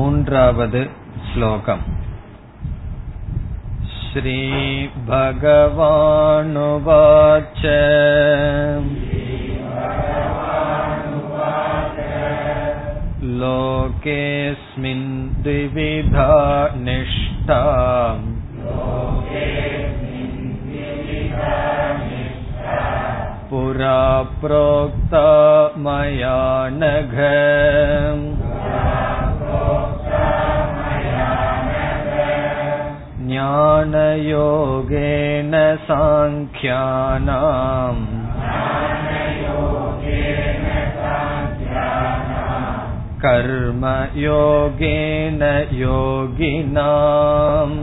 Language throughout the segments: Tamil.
மூன்றாவது ஸ்லோகம். ஸ்ரீ பகவானுவாச லோகேஸ்மின் திவிதா நிஷ்டா புரா ப்ரோக்தா மயா நக ஞானயோகேன சாங்க்யானாம் கர்மயோகேன யோகினாம்.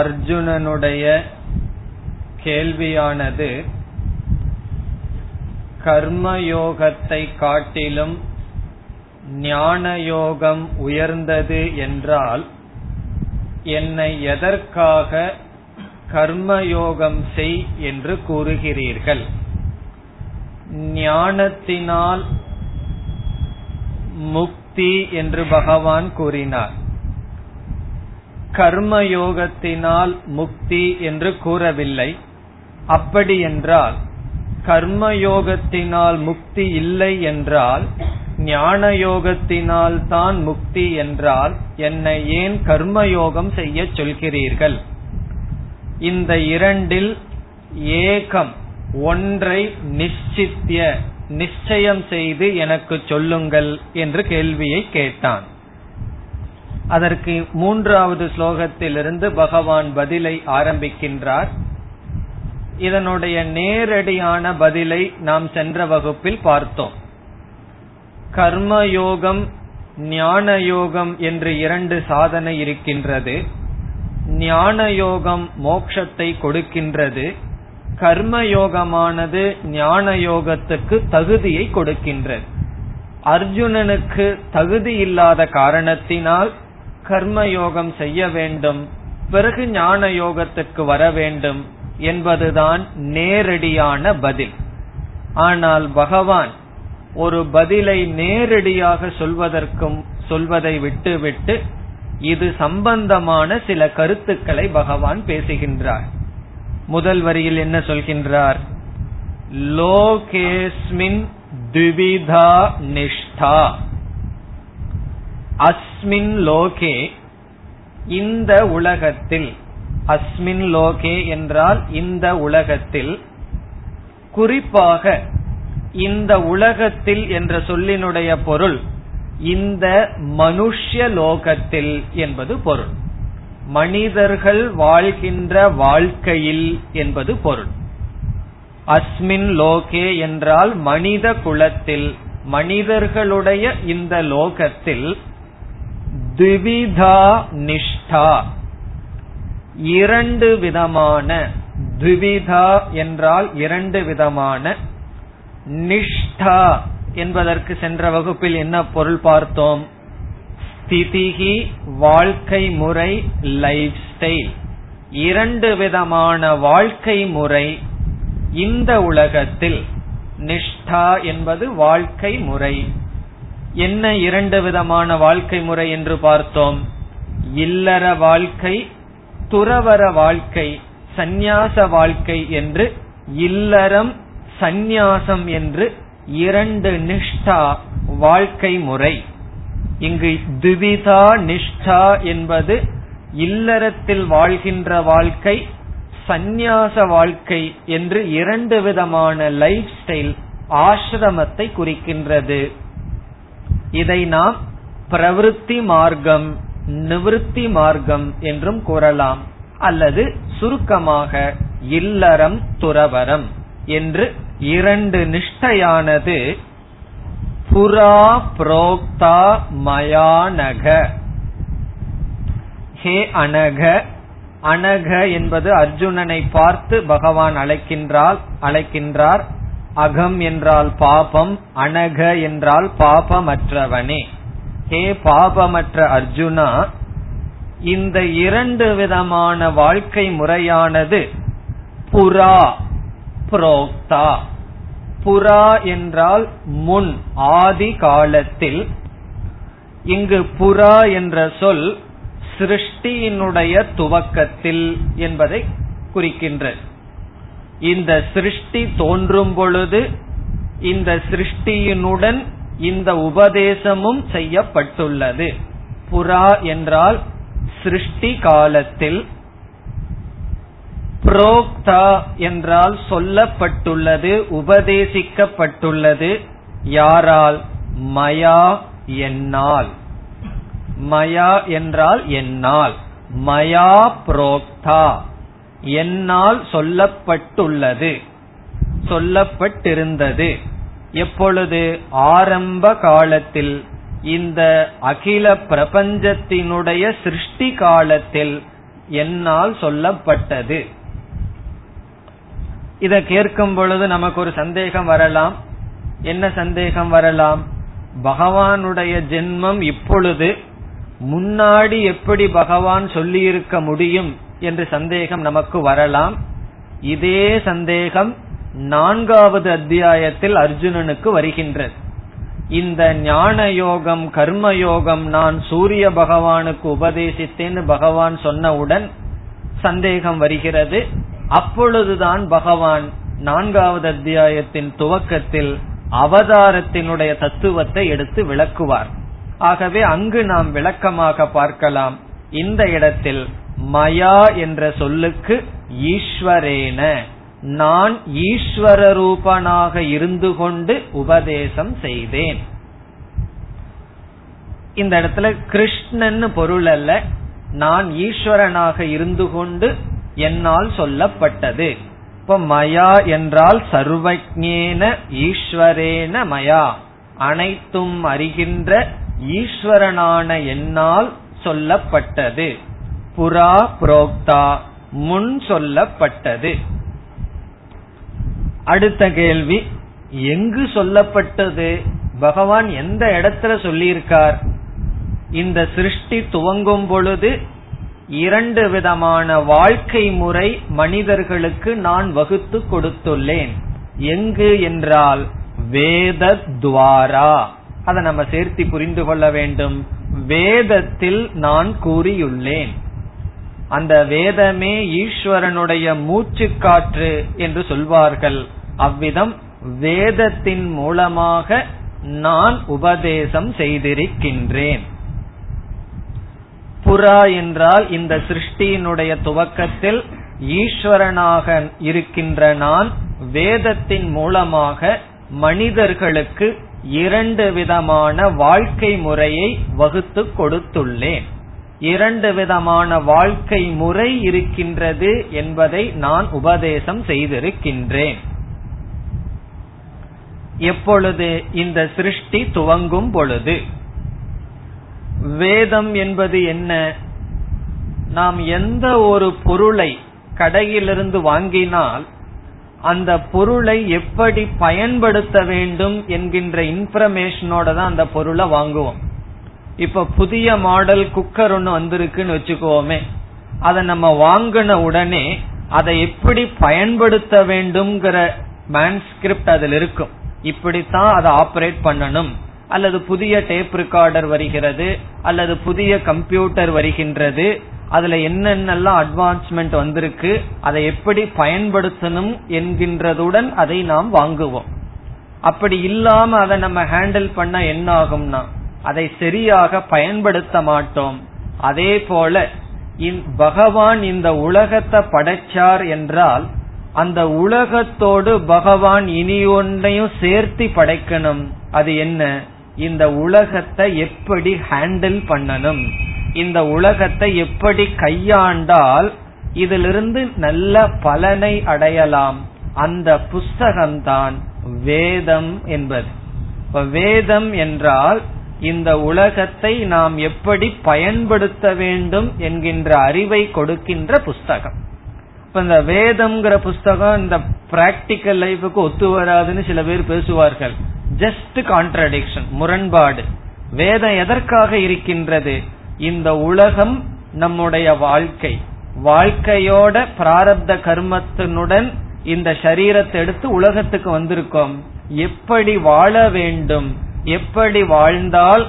அர்ஜுனனுடைய கேள்வியானது கர்மயோகத்தை காட்டிலும் ஞானயோகம் உயர்ந்தது என்றால் என்னை எதற்காக கர்மயோகம் செய் என்று கூறுகிறீர்கள்? ஞானத்தினால் முக்தி என்று பகவான் கூறினார், கர்மயோகத்தினால் முக்தி என்று கூறவில்லை. அப்படி என்றால் கர்மயோகத்தினால் முக்தி இல்லை என்றால் ஞானயோகத்தினால் தான் முக்தி என்றால் என்னை ஏன் கர்மயோகம் செய்ய சொல்கிறீர்கள்? இந்த இரண்டில் ஏகம், ஒன்றை நிச்சயம் செய்து எனக்கு சொல்லுங்கள் என்று கேள்வியை கேட்டான். அதற்கு மூன்றாவது ஸ்லோகத்திலிருந்து பகவான் பதிலை ஆரம்பிக்கின்றார். இதனுடைய நேரடியான பதிலை நாம் சென்ற வகுப்பில் பார்த்தோம். கர்மயோகம் ஞானயோகம் என்று இரண்டு சாதனை இருக்கின்றது. ஞானயோகம் மோக்ஷத்தை கொடுக்கின்றது, கர்மயோகமானது ஞானயோகத்துக்கு தகுதியை கொடுக்கின்றது. அர்ஜுனனுக்கு தகுதி இல்லாத காரணத்தினால் கர்மயோகம் செய்ய வேண்டும், பிறகு ஞான யோகத்துக்கு வர வேண்டும் என்பதுதான் நேரடியான பதில். ஆனால் பகவான் ஒரு பதிலை நேரடியாக சொல்வதை விட்டுவிட்டு இது சம்பந்தமான சில கருத்துக்களை பகவான் பேசுகின்றார். முதல் வரியில் என்ன சொல்கின்றார்? லோகேஸ்மின் திவிதா நிஷ்டா. அஸ்மின் லோகே, இந்த உலகத்தில். அஸ்மின் லோகே என்றால் இந்த உலகத்தில், குறிப்பாக இந்த உலகத்தில் என்ற சொல்லினுடைய பொருள் இந்த மனுஷ்ய லோகத்தில் என்பது பொருள். மனிதர்கள் வாழ்கின்ற வாழ்க்கையில் என்பது பொருள். அஸ்மின் லோகே என்றால் மனித குலத்தில், மனிதர்களுடைய இந்த லோகத்தில் திவிதா நிஷ்டா, இரண்டு விதமான. திவிதா என்றால் இரண்டு விதமான. நிஷ்டா என்பதற்கு சென்ற வகுப்பில் என்ன பொருள் பார்த்தோம்? ஸ்திதிகி வாழ்க்கை முறை, லைஃப் ஸ்டைல், இரண்டு விதமான வாழ்க்கை முறை இந்த உலகத்தில். நிஷ்டா என்பது வாழ்க்கை முறை. என்ன இரண்டு விதமான வாழ்க்கை முறை என்று பார்த்தோம்? இல்லற வாழ்க்கை, துறவற வாழ்க்கை, சந்நியாச வாழ்க்கை என்று. இல்லறம் சந்நியாசம் என்று இரண்டு நிஷ்டா வாழ்க்கை முறை. இங்கு திவிதா நிஷ்டா என்பது இல்லறத்தில் வாழ்கின்ற வாழ்க்கை, சந்நியாச வாழ்க்கை என்று இரண்டு விதமான லைஃப் ஸ்டைல், ஆசிரமத்தை குறிக்கின்றது. இதை நாம் பிரவிற்த்தி மார்க்கம், நிவிற்த்தி மார்க்கம் என்றும் கூறலாம், அல்லது சுருக்கமாக இல்லறம் துறவரம் என்று இரண்டு நிஷ்டையானது புரா புரோக்தா மயானக. ஹே அனக, அனக என்பது அர்ஜுனனை பார்த்து பகவான் அழைக்கின்றார். அகம் என்றால் பாபம், அனக என்றால் பாபமற்றவனே. ஹே பாபமற்ற அர்ஜுனா, இந்த இரண்டு விதமான வாழ்க்கை முறையானது புரா புரோக்தா. புரா என்றால் முன், ஆதி காலத்தில். இங்கு புரா என்ற சொல் சிருஷ்டியினுடைய துவக்கத்தில் என்பதை குறிக்கின்ற. இந்த சிருஷ்டி தோன்றும் பொழுது இந்த சிருஷ்டியினுடன் இந்த உபதேசமும் செய்யப்பட்டுள்ளது. புரா என்றால் சிருஷ்டி காலத்தில். புரோக்தா என்றால் சொல்லப்பட்டுள்ளது, உபதேசிக்கப்பட்டுள்ளது. யாரால்? மயா என்னால். மயா என்றால் என்னால். மயா புரோக்தா, என்னால் சொல்லப்பட்டுள்ளது, சொல்லப்பட்டிருந்தது. எப்பொழுது? ஆரம்ப காலத்தில், இந்த அகில பிரபஞ்சத்தினுடைய சிருஷ்டி காலத்தில் என்னால் சொல்லப்பட்டது. இதை கேட்கும் பொழுது நமக்கு ஒரு சந்தேகம் வரலாம். என்ன சந்தேகம் வரலாம்? பகவானுடைய ஜென்மம் இப்பொழுது, முன்னாடி எப்படி பகவான் சொல்லியிருக்க முடியும் என்று சந்தேகம் நமக்கு வரலாம். இதே சந்தேகம் 4வது அத்தியாயத்தில் அர்ஜுனனுக்கு வருகின்றது. இந்த ஞானயோகம் கர்மயோகம் நான் சூரிய பகவானுக்கு உபதேசித்தேன்னு பகவான் சொன்னவுடன் சந்தேகம் வருகிறது. அப்பொழுதுதான் பகவான் 4வது அத்தியாயத்தின் துவக்கத்தில் அவதாரத்தினுடைய தத்துவத்தை எடுத்து விளக்குவார். ஆகவே அங்கு நாம் விளக்கமாக பார்க்கலாம். இந்த இடத்தில் மயா என்ற சொல்லுக்கு ஈஸ்வரேன, நான் ஈஸ்வர ரூபனாக இருந்து கொண்டு உபதேசம் செய்தேன். இந்த இடத்துல கிருஷ்ணன் பொருள் அல்ல, நான் ஈஸ்வரனாக இருந்து கொண்டு என்னால் சொல்லப்பட்டது. இப்ப மயா என்றால் சர்வஜ்ஞேன ஈஸ்வரேன மயா, அனைத்தும் அறிகின்ற ஈஸ்வரனான என்னால் சொல்லப்பட்டது. புரா புரோக்தா, முன் சொல்லப்பட்டது. அடுத்த கேள்வி, எங்கு சொல்லப்பட்டது? பகவான் எந்த இடத்துல சொல்லியிருக்கார்? இந்த சிருஷ்டி துவங்கும் பொழுது இரண்டு விதமான வாழ்க்கை முறை மனிதர்களுக்கு நான் வகுத்து கொடுத்துள்ளேன். எங்கு என்றால் வேத துவாரா. அதை நம்ம சேர்த்து புரிந்து கொள்ள வேண்டும். வேதத்தில் நான் கூறியுள்ளேன். அந்த வேதமே ஈஸ்வரனுடைய மூச்சு காற்று என்று சொல்வார்கள். அவ்விதம் வேதத்தின் மூலமாக நான் உபதேசம் செய்திருக்கின்றேன். புரா என்றால் இந்த சிருஷ்டியினுடைய துவக்கத்தில் ஈஸ்வரனாக இருக்கின்ற நான் வேதத்தின் மூலமாக மனிதர்களுக்கு இரண்டு விதமான வாழ்க்கை முறையை வகுத்து கொடுத்துள்ளேன். இரண்டு விதமான வாழ்க்கை முறை இருக்கின்றது என்பதை நான் உபதேசம் செய்திருக்கின்றேன். எப்பொழுது? இந்த சிருஷ்டி துவங்கும் பொழுது. வேதம் என்பது என்ன? நாம் எந்த ஒரு பொருளை கடையிலிருந்து வாங்கினால் அந்த பொருளை எப்படி பயன்படுத்த வேண்டும் என்கின்ற இன்ஃபர்மேஷனோட தான் அந்த பொருளை வாங்குவோம். இப்ப புதிய மாடல் குக்கர் ஒண்ணு வந்திருக்குன்னு வச்சுக்கோமே, அதை நம்ம வாங்கின உடனே அதை எப்படி பயன்படுத்த வேண்டும்ங்கிற மேன்ஸ்கிரிப்ட் அதில் இருக்கும். இப்படித்தான் அதை ஆப்ரேட் பண்ணணும். அல்லது புதிய டேப் ரெக்கார்டர் வருகிறது, அல்லது புதிய கம்ப்யூட்டர் வருகின்றது, அதுல என்னென்னலாம் அட்வான்ஸ்மெண்ட் வந்திருக்கு, அதை எப்படி பயன்படுத்தணும் என்கின்றதுடன் அதை நாம் வாங்குவோம். அப்படி இல்லாம அதை நம்ம ஹேண்டில் பண்ண என்ன ஆகும்னா அதை சரியாக பயன்படுத்த மாட்டோம். அதே போல பகவான் இந்த உலகத்தை படைச்சார் என்றால் அந்த உலகத்தோடு பகவான் இனி ஒன்றையும் சேர்த்து படைக்கணும். அது என்ன? இந்த உலகத்தை எப்படி ஹேண்டில் பண்ணணும், இந்த உலகத்தை எப்படி கையாண்டால் இதிலிருந்து நல்ல பலனை அடையலாம், அந்த புஸ்தகம்தான் வேதம் என்பது. வேதம் என்றால் இந்த உலகத்தை நாம் எப்படி பயன்படுத்த வேண்டும் என்கின்ற அறிவை கொடுக்கின்ற புஸ்தகம். இப்ப இந்த வேதம்ங்கிற புஸ்தகம் இந்த பிராக்டிக்கல் லைஃபுக்கு ஒத்து வராதுன்னு சில பேர் பேசுவார்கள். ஜஸ்ட் கான்ட்ரடிக்ஷன், முரண்பாடு. வேதம் எதற்காக இருக்கின்றது? இந்த உலகம் நம்முடைய வாழ்க்கை, வாழ்க்கையோட பிராரப்த கர்மத்தினுடன் இந்த சரீரத்தை எடுத்து உலகத்துக்கு வந்திருக்கோம். எப்படி வாழ வேண்டும், எப்படி வாழ்ந்தால்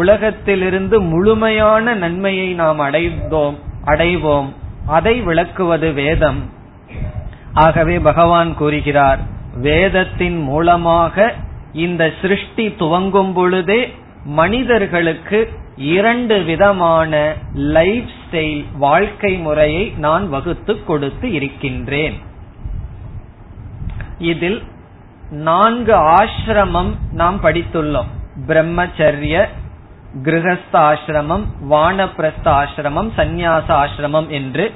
உலகத்திலிருந்து முழுமையான நன்மையை நாம் அடைவோம், அதை விளக்குவது வேதம். ஆகவே பகவான் கூறுகிறார், வேதத்தின் மூலமாக இந்த சிருஷ்டி துவங்கும் பொழுதே மனிதர்களுக்கு இரண்டு விதமான லைஃப் ஸ்டைல், வாழ்க்கை முறையை நான் வகுத்து கொடுத்து இருக்கின்றேன். இதில் 4 ஆசிரமம் நாம் படித்துள்ளோம். பிரம்மச்சரிய, கிரகஸ்த ஆசிரமம், வானப்பிரஸ்த ஆசிரமம், சந்நியாச ஆசிரமம் என்று.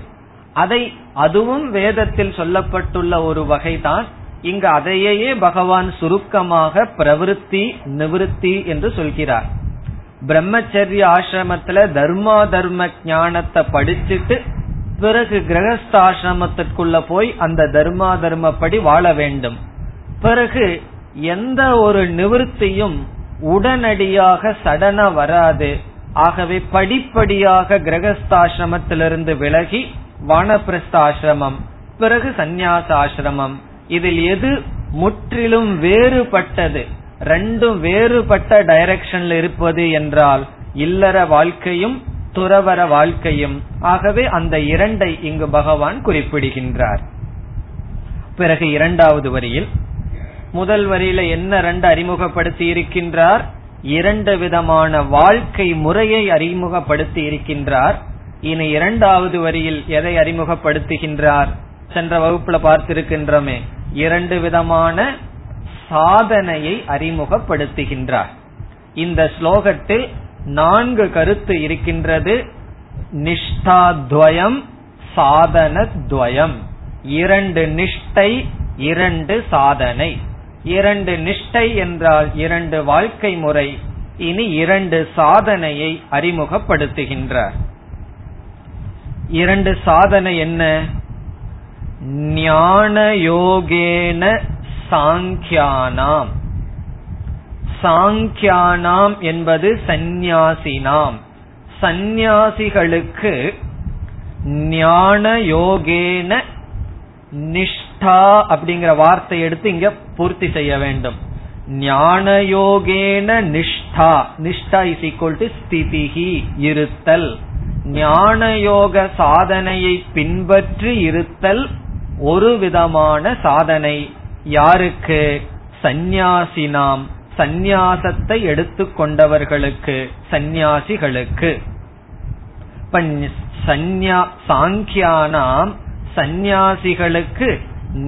அதை அதுவும் வேதத்தில் சொல்லப்பட்டுள்ள ஒரு வகைதான். இங்கு அதையே பகவான் சுருக்கமாக பிரவிற்த்தி நிவிருத்தி என்று சொல்கிறார். பிரம்மச்சரிய ஆசிரமத்துல தர்மா தர்ம ஞானத்தை படிச்சுட்டு பிறகு கிரகஸ்த ஆசிரமத்திற்குள்ள போய் அந்த தர்மா தர்மப்படி வாழ வேண்டும். பிறகு எந்த ஒரு நிவர்த்தியும் உடனடியாக சடனா வராது. ஆகவே படிப்படியாக கிரகஸ்தாசிரமத்திலிருந்து விலகி வானப்பிரஸ்தாசிரமம், பிறகு சந்நியாசாசிரமம். இதில் எது முற்றிலும் வேறுபட்டது, ரெண்டும் வேறுபட்ட டைரக்ஷன்ல இருப்பது என்றால் இல்லற வாழ்க்கையும் துறவர வாழ்க்கையும். ஆகவே அந்த இரண்டை இங்கு பகவான் குறிப்பிடுகின்றார். பிறகு இரண்டாவது வரியில், முதல் வரியில என்ன ரெண்டு அறிமுகப்படுத்தி இருக்கின்றார், இரண்டு விதமான வாழ்க்கை முறையை அறிமுகப்படுத்தி இருக்கின்றார். இனி இரண்டாவது வரியில் எதை அறிமுகப்படுத்துகின்றார், சென்ற வகுப்புல பார்த்திருக்கின்றமே, இரண்டு விதமான சாதனையை அறிமுகப்படுத்துகின்றார். இந்த ஸ்லோகத்தில் 4 கருத்து இருக்கின்றது. நிஷ்டாத்வயம், சாதனத்வயம். இரண்டு நிஷ்டை, இரண்டு சாதனை. இரண்டு நிஷ்டை என்றால் இரண்டு வாழ்க்கை முறை. இனி இரண்டு சாதனையை அறிமுகப்படுத்துகின்றார். இரண்டு சாதனை என்ன? ஞானயோகேன சாங்கியானாம். சாங்கியானாம் என்பது சந்நியாசினாம். சந்நியாசிகளுக்கு ஞானயோகேன நிஷ்டா அப்படிங்கிற வார்த்தை எடுத்து இங்க பூர்த்தி செய்ய வேண்டும். ஞானயோகேன நிஷ்டா, நிஷ்டா இஸ் ஈக்வல் டு ஸ்திதிஹி, இருத்தல். ஞானயோக சாதனையை பின்பற்றி இருத்தல் ஒரு விதமான சாதனை. யாருக்கு? சந்நியாசினாம், சந்நியாசத்தை எடுத்துக்கொண்டவர்களுக்கு, சந்நியாசிகளுக்கு. சாங்கியானாம், சந்நியாசிகளுக்கு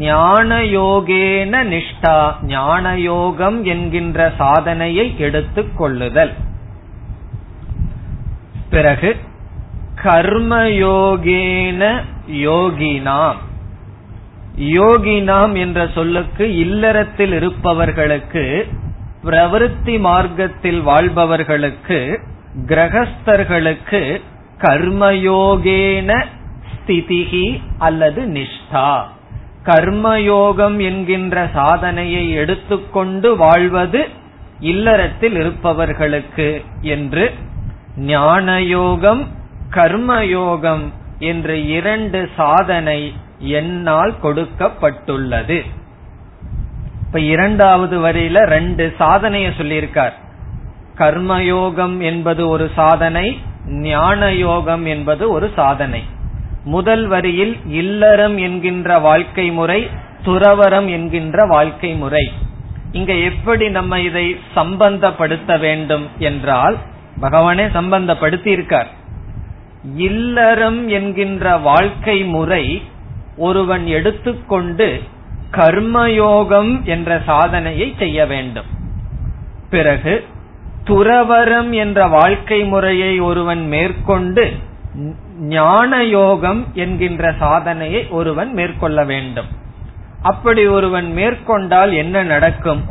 ஞானயோகேன நிஷ்டா, ஞானயோகம் என்கின்ற சாதனையை எடுத்துக் கொள்ளுதல். பிறகு கர்மயோகேன யோகினாம். யோகினாம் என்ற சொல்லுக்கு இல்லறத்தில் இருப்பவர்களுக்கு, பிரவிற்த்தி மார்க்கத்தில் வாழ்பவர்களுக்கு, கிரகஸ்தர்களுக்கு கர்மயோகேன ஸ்திதிஹி அல்லது நிஷ்டா, கர்மயோகம் என்கின்ற சாதனையை எடுத்துக்கொண்டு வாழ்வது இல்லறத்தில் இருப்பவர்களுக்கு என்று ஞானயோகம் கர்மயோகம் என்று இரண்டு சாதனை என்னால் கொடுக்கப்பட்டுள்ளது. இப்ப இரண்டாவது வரையில 2 சாதனைய சொல்லியிருக்கார். கர்மயோகம் என்பது ஒரு சாதனை, ஞானயோகம் என்பது ஒரு சாதனை. முதல் வரியில் இல்லறம் என்கின்ற வாழ்க்கை முறை, துறவரம் என்கின்ற வாழ்க்கை முறை. இங்க எப்படி நம்ம இதை சம்பந்தப்படுத்த வேண்டும் என்றால், பகவானே சம்பந்தப்படுத்தி இருக்கார். இல்லறம் என்கின்ற வாழ்க்கை முறை ஒருவன் எடுத்துக்கொண்டு கர்மயோகம் என்ற சாதனையை செய்ய வேண்டும். பிறகு துறவரம் என்ற வாழ்க்கை முறையை ஒருவன் மேற்கொண்டு ஞானயோகம் என்கின்ற சாதனையை ஒருவன் மேற்கொள்ள வேண்டும். அப்படி ஒருவன் மேற்கொண்டால் என்ன நடக்கும்?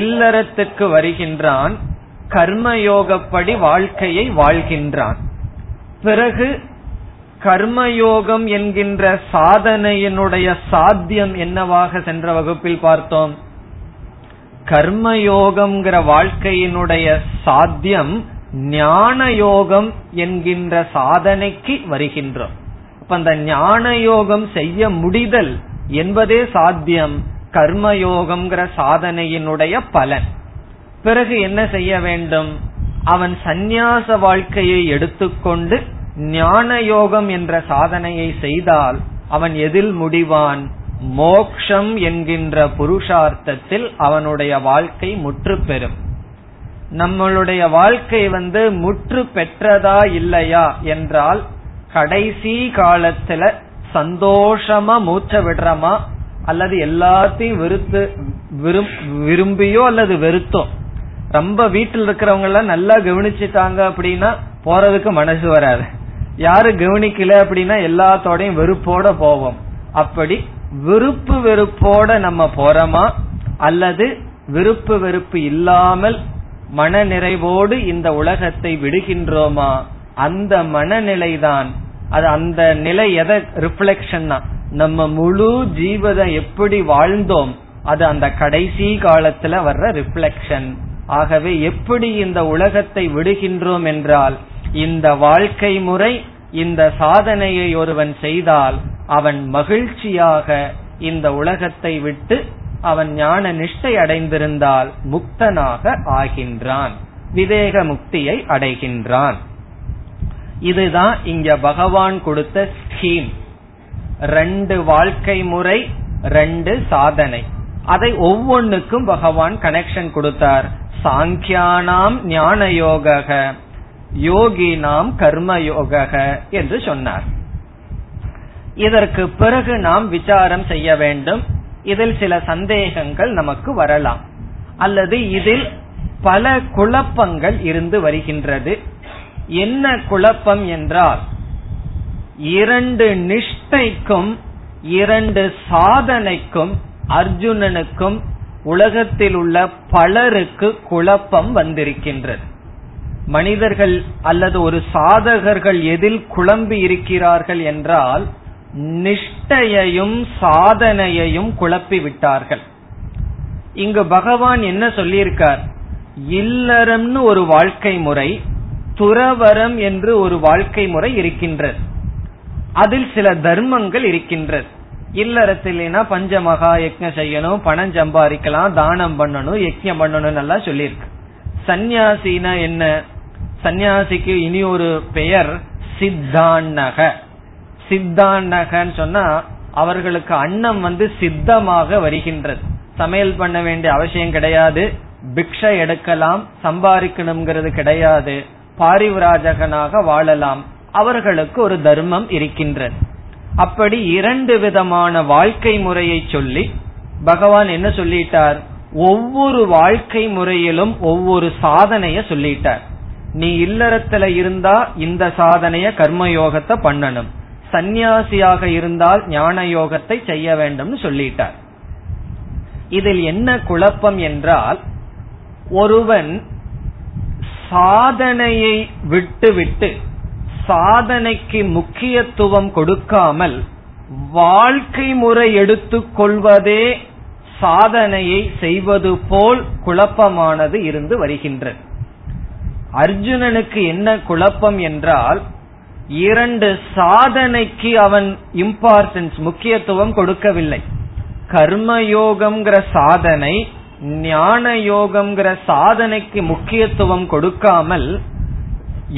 இல்லறத்துக்கு வருகின்றான், கர்மயோகப்படி வாழ்க்கையை வாழ்கின்றான். பிறகு கர்மயோகம் என்கின்ற சாதனையினுடைய சாத்தியம் என்னவாக சென்ற வகுப்பில் பார்த்தோம். கர்மயோகம்ங்கிற வாழ்க்கையினுடைய சாத்தியம் ஞானயோகம் என்கின்ற சாதனைக்கு வருகின்றோம். அப்ப அந்த ஞானயோகம் செய்ய முடிதல் என்பதே சாத்தியம் கர்மயோகம்ங்கிற சாதனையினுடைய பலன். பிறகு என்ன செய்ய வேண்டும்? அவன் சந்நியாச வாழ்க்கையை எடுத்துக்கொண்டு ஞானயோகம் என்ற சாதனையை செய்தால் அவன் எதில் முடிவான்? மோக்ஷம் என்கின்ற புருஷார்த்தத்தில் அவனுடைய வாழ்க்கை முற்று பெறும். நம்மளுடைய வாழ்க்கை முற்று பெற்றதா இல்லையா என்றால் கடைசி காலத்துல சந்தோஷமா மூச்ச விடுறமா அல்லது எல்லாத்தையும் விரும்பியோ அல்லது வெறுத்தோ. ரொம்ப வீட்டில் இருக்கிறவங்க எல்லாம் நல்லா கவனிச்சுட்டாங்க அப்படின்னா போறதுக்கு மனசு வராது. யாரு கவனிக்கல அப்படின்னா எல்லாத்தோடையும் வெறுப்போட போவோம். அப்படி விருப்பு வெறுப்போட நம்ம போறோமா அல்லது விருப்பு வெறுப்பு இல்லாமல் மன நிறைவோடு இந்த உலகத்தை விடுகின்றோமா? அந்த மனநிலைதான் அது. அந்த நிலை எதை ரிஃப்ளெக்ஷன்? நம்ம முழு ஜீவதம் எப்படி வாழ்ந்தோம் அது அந்த கடைசி காலத்துல வர்ற ரிஃப்ளெக்ஷன். ஆகவே எப்படி இந்த உலகத்தை விடுகின்றோம் என்றால் இந்த வாழ்க்கை முறை, இந்த சாதனையை ஒருவன் செய்தால் அவன் மகிழ்ச்சியாக இந்த உலகத்தை விட்டு அவன் ஞான நிஷ்டை அடைந்திருந்தால் முக்தனாக ஆகின்றான், விவேக முக்தியை அடைகின்றான். இதுதான் இங்க பகவான் கொடுத்த ஸ்கீம். ரெண்டு வாழ்க்கை முறை, ரெண்டு சாதனை. அதை ஒவ்வொன்றுக்கும் பகவான் கனெக்ஷன் கொடுத்தார். சாங்கியானாம் ஞானயோக, யோகினாம் கர்மயோக என்று சொன்னார். இதற்கு பிறகு நாம் விசாரம் செய்ய வேண்டும். இதில் சில சந்தேகங்கள் நமக்கு வரலாம் அல்லது இதில் பல குழப்பங்கள் இருந்து வருகின்றது. என்ன குழப்பம் என்றால் இரண்டு நிஷ்டைக்கும் இரண்டு சாதனைக்கும் அர்ஜுனனுக்கும் உலகத்தில் உள்ள பலருக்கு குழப்பம் வந்திருக்கின்றது. மனிதர்கள் அல்லது ஒரு சாதகர்கள் எதில் குழம்பி இருக்கிறார்கள் என்றால் நிஷ்டையையும் சாதனையையும் குழப்பி விட்டார்கள். இங்கு பகவான் என்ன சொல்லியிருக்கார்? இல்லறம்னு ஒரு வாழ்க்கை முறை, துறவரம் என்று ஒரு வாழ்க்கை முறை இருக்கின்றது. அதில் சில தர்மங்கள் இருக்கின்றது. இல்லறத்திலேனா பஞ்ச மகா யஜ்ஞம் செய்யணும், பணம் சம்பாதிக்கலாம், தானம் பண்ணணும், யஜ்ஞம் பண்ணணும் நல்லா சொல்லியிருக்கு. சந்நியாசினா என்ன? சந்நியாசிக்கு இனி ஒரு பெயர் சித்தான்னக. சித்தான்னகன்னு சொன்னா அவர்களுக்கு அன்னம் சித்தமாக வருகின்றது. சமையல் பண்ண வேண்டிய அவசியம் கிடையாது, பிக்ஷை எடுக்கலாம், சம்பாதிக்கணுங்கிறது கிடையாது, பாரிவிராஜகனாக வாழலாம். அவர்களுக்கு ஒரு தர்மம் இருக்கின்றது. அப்படி இரண்டு விதமான வாழ்க்கை முறையை சொல்லி பகவான் என்ன சொல்லிட்டார்? ஒவ்வொரு வாழ்க்கை முறையிலும் ஒவ்வொரு சாதனைய சொல்லிட்டார். நீ இல்லறத்துல இருந்தா இந்த சாதனைய கர்மயோகத்தை பண்ணணும், சந்நியாசியாக இருந்தால் ஞான யோகத்தை செய்ய வேண்டும் சொல்லிட்டார். இதில் என்ன குழப்பம் என்றால் ஒருவன் சாதனையை விட்டுவிட்டு சாதனைக்கு முக்கியத்துவம் கொடுக்காமல் வாழ்க்கை முறை எடுத்துக் கொள்வதே சாதனையை செய்வது போல் குழப்பமானது இருந்து வருகின்றது. அர்ஜுனனுக்கு என்ன குழப்பம் என்றால் இரண்டு சாதனைக்கு அவன் இம்பார்ட்டன்ஸ், முக்கியத்துவம் கொடுக்கவில்லை. கர்மயோகம்ங்கிற சாதனை, ஞான யோகம்ங்கிற சாதனைக்கு முக்கியத்துவம் கொடுக்காமல்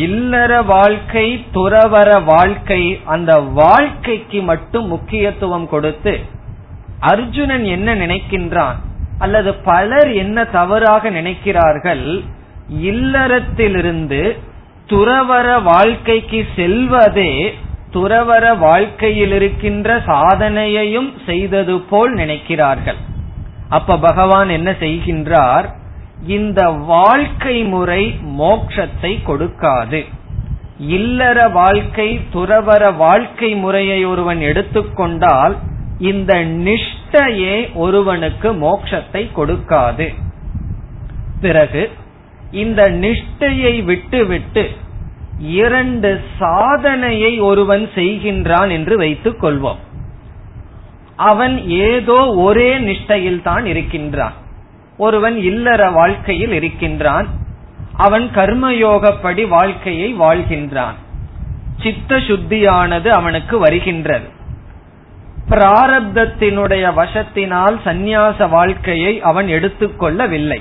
இல்லற வாழ்க்கை, துறவர வாழ்க்கை, அந்த வாழ்க்கைக்கு மட்டும் முக்கியத்துவம் கொடுத்து அர்ஜுனன் என்ன நினைக்கின்றான் அல்லது பலர் என்ன தவறாக நினைக்கிறார்கள்? இல்லறத்திலிருந்து துறவர வாழ்க்கைக்கு செல்வதே துறவர வாழ்க்கையில் இருக்கின்ற சாதனையையும் செய்தது போல் நினைக்கிறார்கள். அப்ப பகவான் என்ன செய்கின்றார்? இந்த வாழ்க்கை முறை மோட்சத்தை கொடுக்காது. இல்லற வாழ்க்கை, துறவர வாழ்க்கை முறையை ஒருவன் எடுத்துக்கொண்டால் இந்த நிஷ்டையே ஒருவனுக்கு மோட்சத்தை கொடுக்காது. பிறகு இந்த நிஷ்டையை விட்டுவிட்டு இரண்டு சாதனையை ஒருவன் செய்கின்றான் என்று வைத்துக் கொள்வோம். அவன் ஏதோ ஒரே நிஷ்டையில் தான் இருக்கின்றான். ஒருவன் இல்லற வாழ்க்கையில் இருக்கின்றான். அவன் கர்மயோகப்படி வாழ்க்கையை வாழ்கின்றான். சித்த சுத்தியானது அவனுக்கு வருகின்றது. பிராரப்தத்தினுடைய வசத்தினால் சந்நியாச வாழ்க்கையை அவன் எடுத்துக்கொள்ளவில்லை.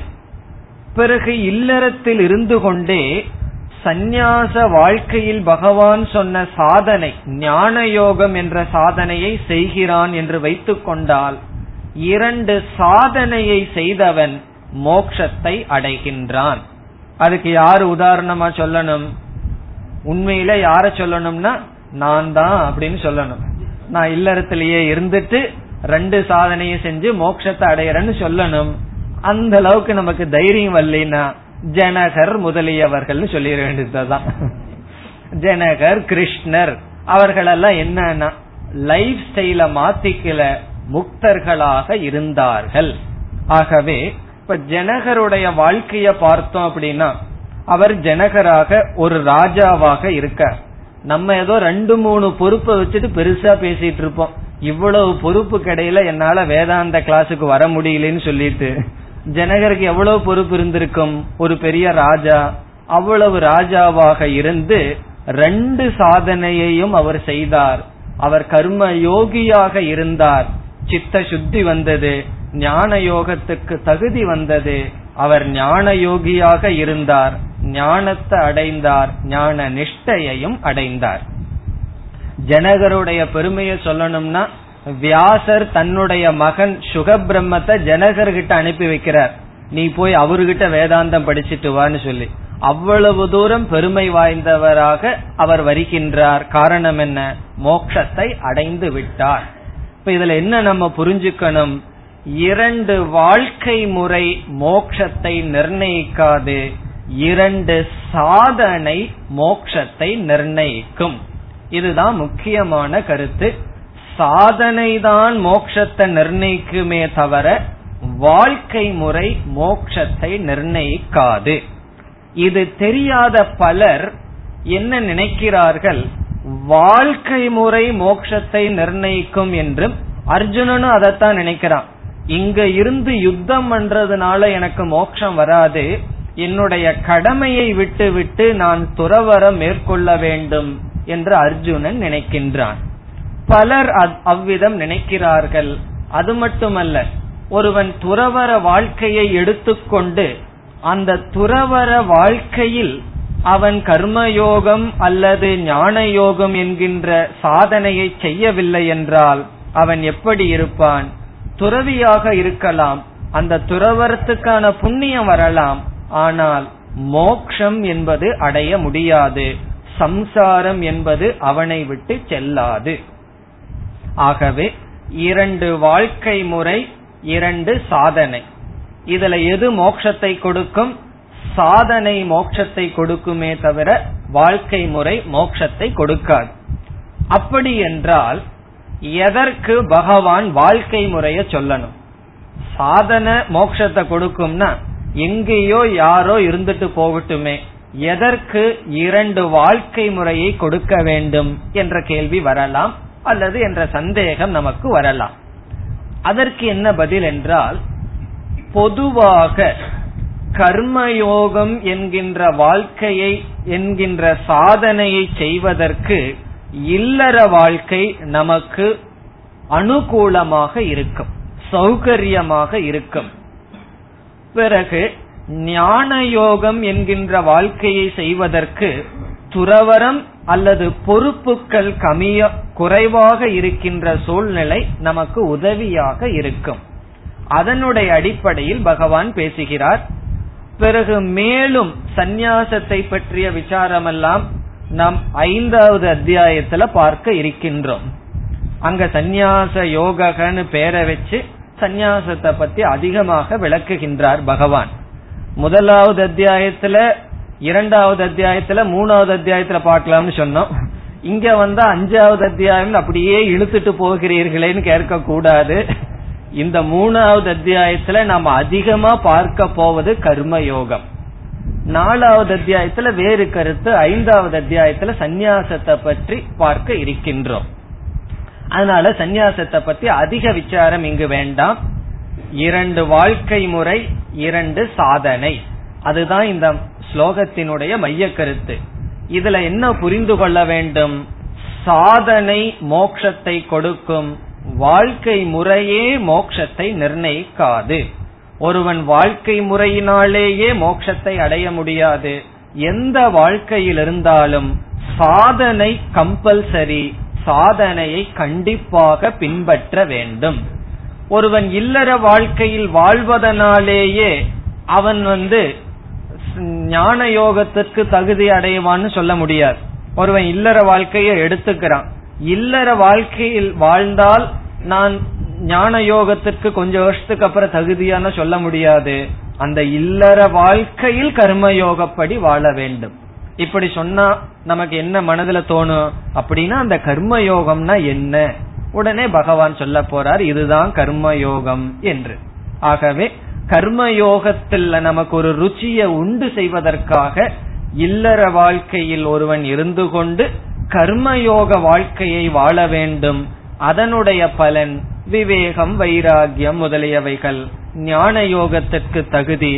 பிறகு இல்லறத்தில் இருந்து கொண்டே சந்நியாச வாழ்க்கையில் பகவான் சொன்ன சாதனை ஞானயோகம் என்ற சாதனையை செய்கிறான் என்று வைத்துக் கொண்டால், இரண்டு சாதனையை செய்தவன் மோக்ஷத்தை அடைகின்றான். அதுக்கு யாரு உதாரணமா சொல்லணும்? உண்மையில யார சொல்லணும்னா நான் தான் அப்படின்னு சொல்லணும். நான் இல்லறத்திலேயே இருந்துட்டு ரெண்டு சாதனையை செஞ்சு மோட்சத்தை அடையறேன்னு சொல்லணும். அந்த அளவுக்கு நமக்கு தைரியம் வரலைன்னா ஜனகர் முதலியவர்கள் சொல்லிட வேண்டியதுதான். ஜனகர், கிருஷ்ணர் அவர்களெல்லாம் என்னன்னா லைஃப் ஸ்டைல மாத்திக்கல, முக்தர்களாக இருந்தார்கள். ஆகவே இப்ப ஜனகருடைய வாழ்க்கைய பார்த்தோம் அப்படின்னா, அவர் ஜனகராக ஒரு ராஜாவாக இருக்க, நம்ம ஏதோ ரெண்டு மூணு பொறுப்பை வச்சுட்டு பெருசா பேசிட்டு இருப்போம். இவ்வளவு பொறுப்பு கிடையில என்னால வேதாந்த கிளாஸுக்கு வர முடியலன்னு சொல்லிட்டு ஜனகருக்கு எவ்வளவு பொறுப்பு இருந்திருக்கும்? ஒரு பெரிய ராஜா. அவ்வளவு ராஜாவாக இருந்து ரெண்டு சாதனையையும் அவர் செய்தார். அவர் கர்ம யோகியாக இருந்தார். சித்த சுத்தி வந்தது, ஞான யோகத்துக்கு தகுதி வந்தது. அவர் ஞான யோகியாக இருந்தார், ஞானத்தை அடைந்தார், ஞான நிஷ்டையையும் அடைந்தார். ஜனகருடைய பெருமையை சொல்லணும்னா, வியாசர் தன்னுடைய மகன் சுக பிரம்மத்தை ஜனகர்கிட்ட அனுப்பி வைக்கிறார். நீ போய் அவர்கிட்ட வேதாந்தம் படிச்சுட்டு வான்னு சொல்லி. அவ்வளவு தூரம் பெருமை வாய்ந்தவராக அவர் வருகின்றார். காரணம் என்ன? மோட்சத்தை அடைந்து விட்டார். இப்ப இதுல என்ன நம்ம புரிஞ்சுக்கணும்? இரண்டு வாழ்க்கை முறை மோட்சத்தை நிர்ணயிக்காது, இரண்டு சாதனை மோட்சத்தை நிர்ணயிக்கும். இதுதான் முக்கியமான கருத்து. சாதனைதான் மோட்சத்தை நிர்ணயிக்குமே தவிர வாழ்க்கை முறை மோட்சத்தை நிர்ணயிக்காது. இது தெரியாத பலர் என்ன நினைக்கிறார்கள்? வாழ்க்கை முறை மோட்சத்தை நிர்ணயிக்கும் என்றும், அர்ஜுனனும் அதைத்தான் நினைக்கிறான். இங்க இருந்து யுத்தம் பண்றதுனால எனக்கு மோட்சம் வராது, என்னுடைய கடமையை விட்டு விட்டு நான் துறவற மேற்கொள்ள வேண்டும் என்று அர்ஜுனன் நினைக்கின்றான். பலர் அவ்விதம் நினைக்கிறார்கள். அது மட்டுமல்ல, ஒருவன் துறவற வாழ்க்கையை எடுத்துக்கொண்டு அந்த துறவற வாழ்க்கையில் அவன் கர்மயோகம் அல்லது ஞான யோகம் என்கின்ற சாதனையை செய்யவில்லை என்றால் அவன் எப்படி இருப்பான்? துறவியாக இருக்கலாம், அந்த துறவரத்துக்கான புண்ணியம் வரலாம், ஆனால் மோக்ஷம் என்பது அடைய முடியாது. சம்சாரம் என்பது அவனை விட்டு செல்லாது. ஆகவே இரண்டு வாழ்க்கை முறை, இரண்டு சாதனை. இதுல எது மோட்சத்தை கொடுக்கும்? சாதனை மோட்சத்தை கொடுக்குமே தவிர வாழ்க்கை முறை மோட்சத்தை கொடுக்காது. அப்படி என்றால் எதற்கு பகவான் வாழ்க்கை முறைய சொல்லணும்? சாதனை மோட்சத்தை கொடுக்கும்னா எங்கேயோ யாரோ இருந்துட்டு போகட்டுமே, எதற்கு இரண்டு வாழ்க்கை முறையை கொடுக்க வேண்டும் என்ற கேள்வி வரலாம், அல்லது என்ற சந்தேகம் நமக்கு வரலாம். அதற்கு என்ன பதில் என்றால், பொதுவாக கர்மயோகம் என்கின்ற வாழ்க்கையை என்கின்ற சாதனையை செய்வதற்கு இல்லற வாழ்க்கை நமக்கு அனுகூலமாக இருக்கும், சௌகரியமாக இருக்கும். பிறகு ஞானயோகம் என்கின்ற வாழ்க்கையை செய்வதற்கு துறவரம் அல்லது பொறுப்புகள் குறைவாக இருக்கின்ற சூழ்நிலை நமக்கு உதவியாக இருக்கும். அதனுடைய அடிப்படையில் பகவான் பேசுகிறார். பிறகு மேலும் சந்நியாசத்தை பற்றிய விசாரமெல்லாம் நாம் 5வது அத்தியாயத்துல பார்க்க இருக்கின்றோம். அங்க சந்நியாச யோகன்னு பேரை வச்சு சந்நியாசத்தை பத்தி அதிகமாக விளக்குகின்றார் பகவான். முதலாவது அத்தியாயத்துல, 2வது அத்தியாயத்துல, 3வது அத்தியாயத்துல பார்க்கலாம்னு சொன்னோம். இங்க வந்தா 5வது அத்தியாயம் அப்படியே இழுத்துட்டு போகிறீர்களேன்னு கேட்க கூடாது. இந்த 3வது அத்தியாயத்துல நாம அதிகமா பார்க்க போவது கர்மயோகம். 4வது அத்தியாயத்துல வேறு கருத்து, 5வது அத்தியாயத்துல சந்நியாசத்தை பற்றி பார்க்க இருக்கின்றோம். அதனால சந்நியாசத்தை பத்தி அதிக விசாரம் இங்கு வேண்டாம். இரண்டு வாழ்க்கை முறை, இரண்டு சாதனை, அதுதான் இந்த ஸ்லோகத்தினுடைய மைய கருத்து. இதுல என்ன புரிந்து கொள்ள வேண்டும்? சாதனை மோட்சத்தை கொடுக்கும், வாழ்க்கை முறையே மோட்சத்தை நிர்ணயிக்காது. ஒருவன் வாழ்க்கை முறையினாலேயே மோட்சத்தை அடைய முடியாது. எந்த வாழ்க்கையில் இருந்தாலும் சாதனை கம்பல்சரி, சாதனையை கண்டிப்பாக பின்பற்ற வேண்டும். ஒருவன் இல்லற வாழ்க்கையில் வாழ்வதனாலேயே அவன் ஞான யோகத்திற்கு தகுதி அடைவான்னு சொல்ல முடியாது. ஒருவன் இல்லற வாழ்க்கையை எடுத்துக்கிறான், இல்லற வாழ்க்கையில் வாழ்ந்தால் நான் ஞான யோகத்திற்கு கொஞ்சம் வருஷத்துக்கு அப்புறம் தகுதியான சொல்ல முடியாது. அந்த இல்லற வாழ்க்கையில் கர்மயோகப்படி வாழ வேண்டும். இப்படி சொன்னா நமக்கு என்ன மனதுல தோணும் அப்படின்னா, அந்த கர்மயோகம்னா என்ன? உடனே பகவான் சொல்ல போறார், இதுதான் கர்மயோகம் என்று. ஆகவே கர்மயோகத்தில் நமக்கு ஒரு ருச்சியை உண்டு செய்வதற்காக இல்லற வாழ்க்கையில் ஒருவன் இருந்து கொண்டு கர்மயோக வாழ்க்கையை வாழ வேண்டும். அதனுடைய பலன் விவேகம், வைராகியம் முதலியவைகள், ஞான யோகத்திற்கு தகுதி.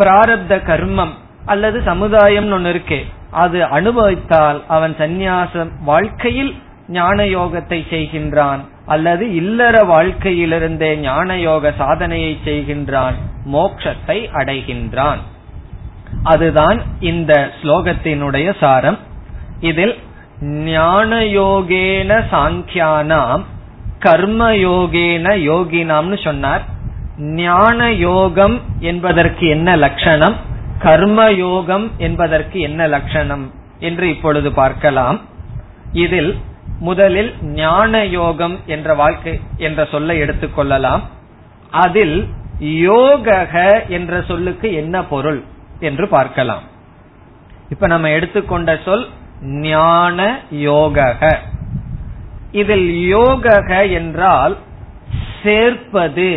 பிராரப்த கர்மம் அல்லது சமுதாயம் ஒன்னு இருக்கே, அது அனுபவித்தால் அவன் சந்நியாச வாழ்க்கையில் ஞான யோகத்தை செய்கின்றான், அல்லது இல்லற வாழ்க்கையிலிருந்தே ஞான யோக சாதனையை செய்கின்றான், மோட்சத்தை அடைகின்றான். அதுதான் இந்த ஸ்லோகத்தினுடைய சாரம். இதில் ஞானயோகேன சாங்கியானாம் கர்மயோகேன யோகினாம்னு சொன்னார். ஞான யோகம் என்பதற்கு என்ன லட்சணம், கர்மயோகம் என்பதற்கு என்ன லட்சணம் என்று இப்பொழுது பார்க்கலாம். இதில் முதலில் ஞானயோகம் என்ற வாழ்க்கை என்ற சொல்லை எடுத்துக்கொள்ளலாம். அதில் யோகக என்ற சொல்லுக்கு என்ன பொருள் என்று பார்க்கலாம். இப்ப நம்ம எடுத்துக்கொண்ட சொல் ஞான யோகக. இதில் யோகக என்றால் சேர்ப்பது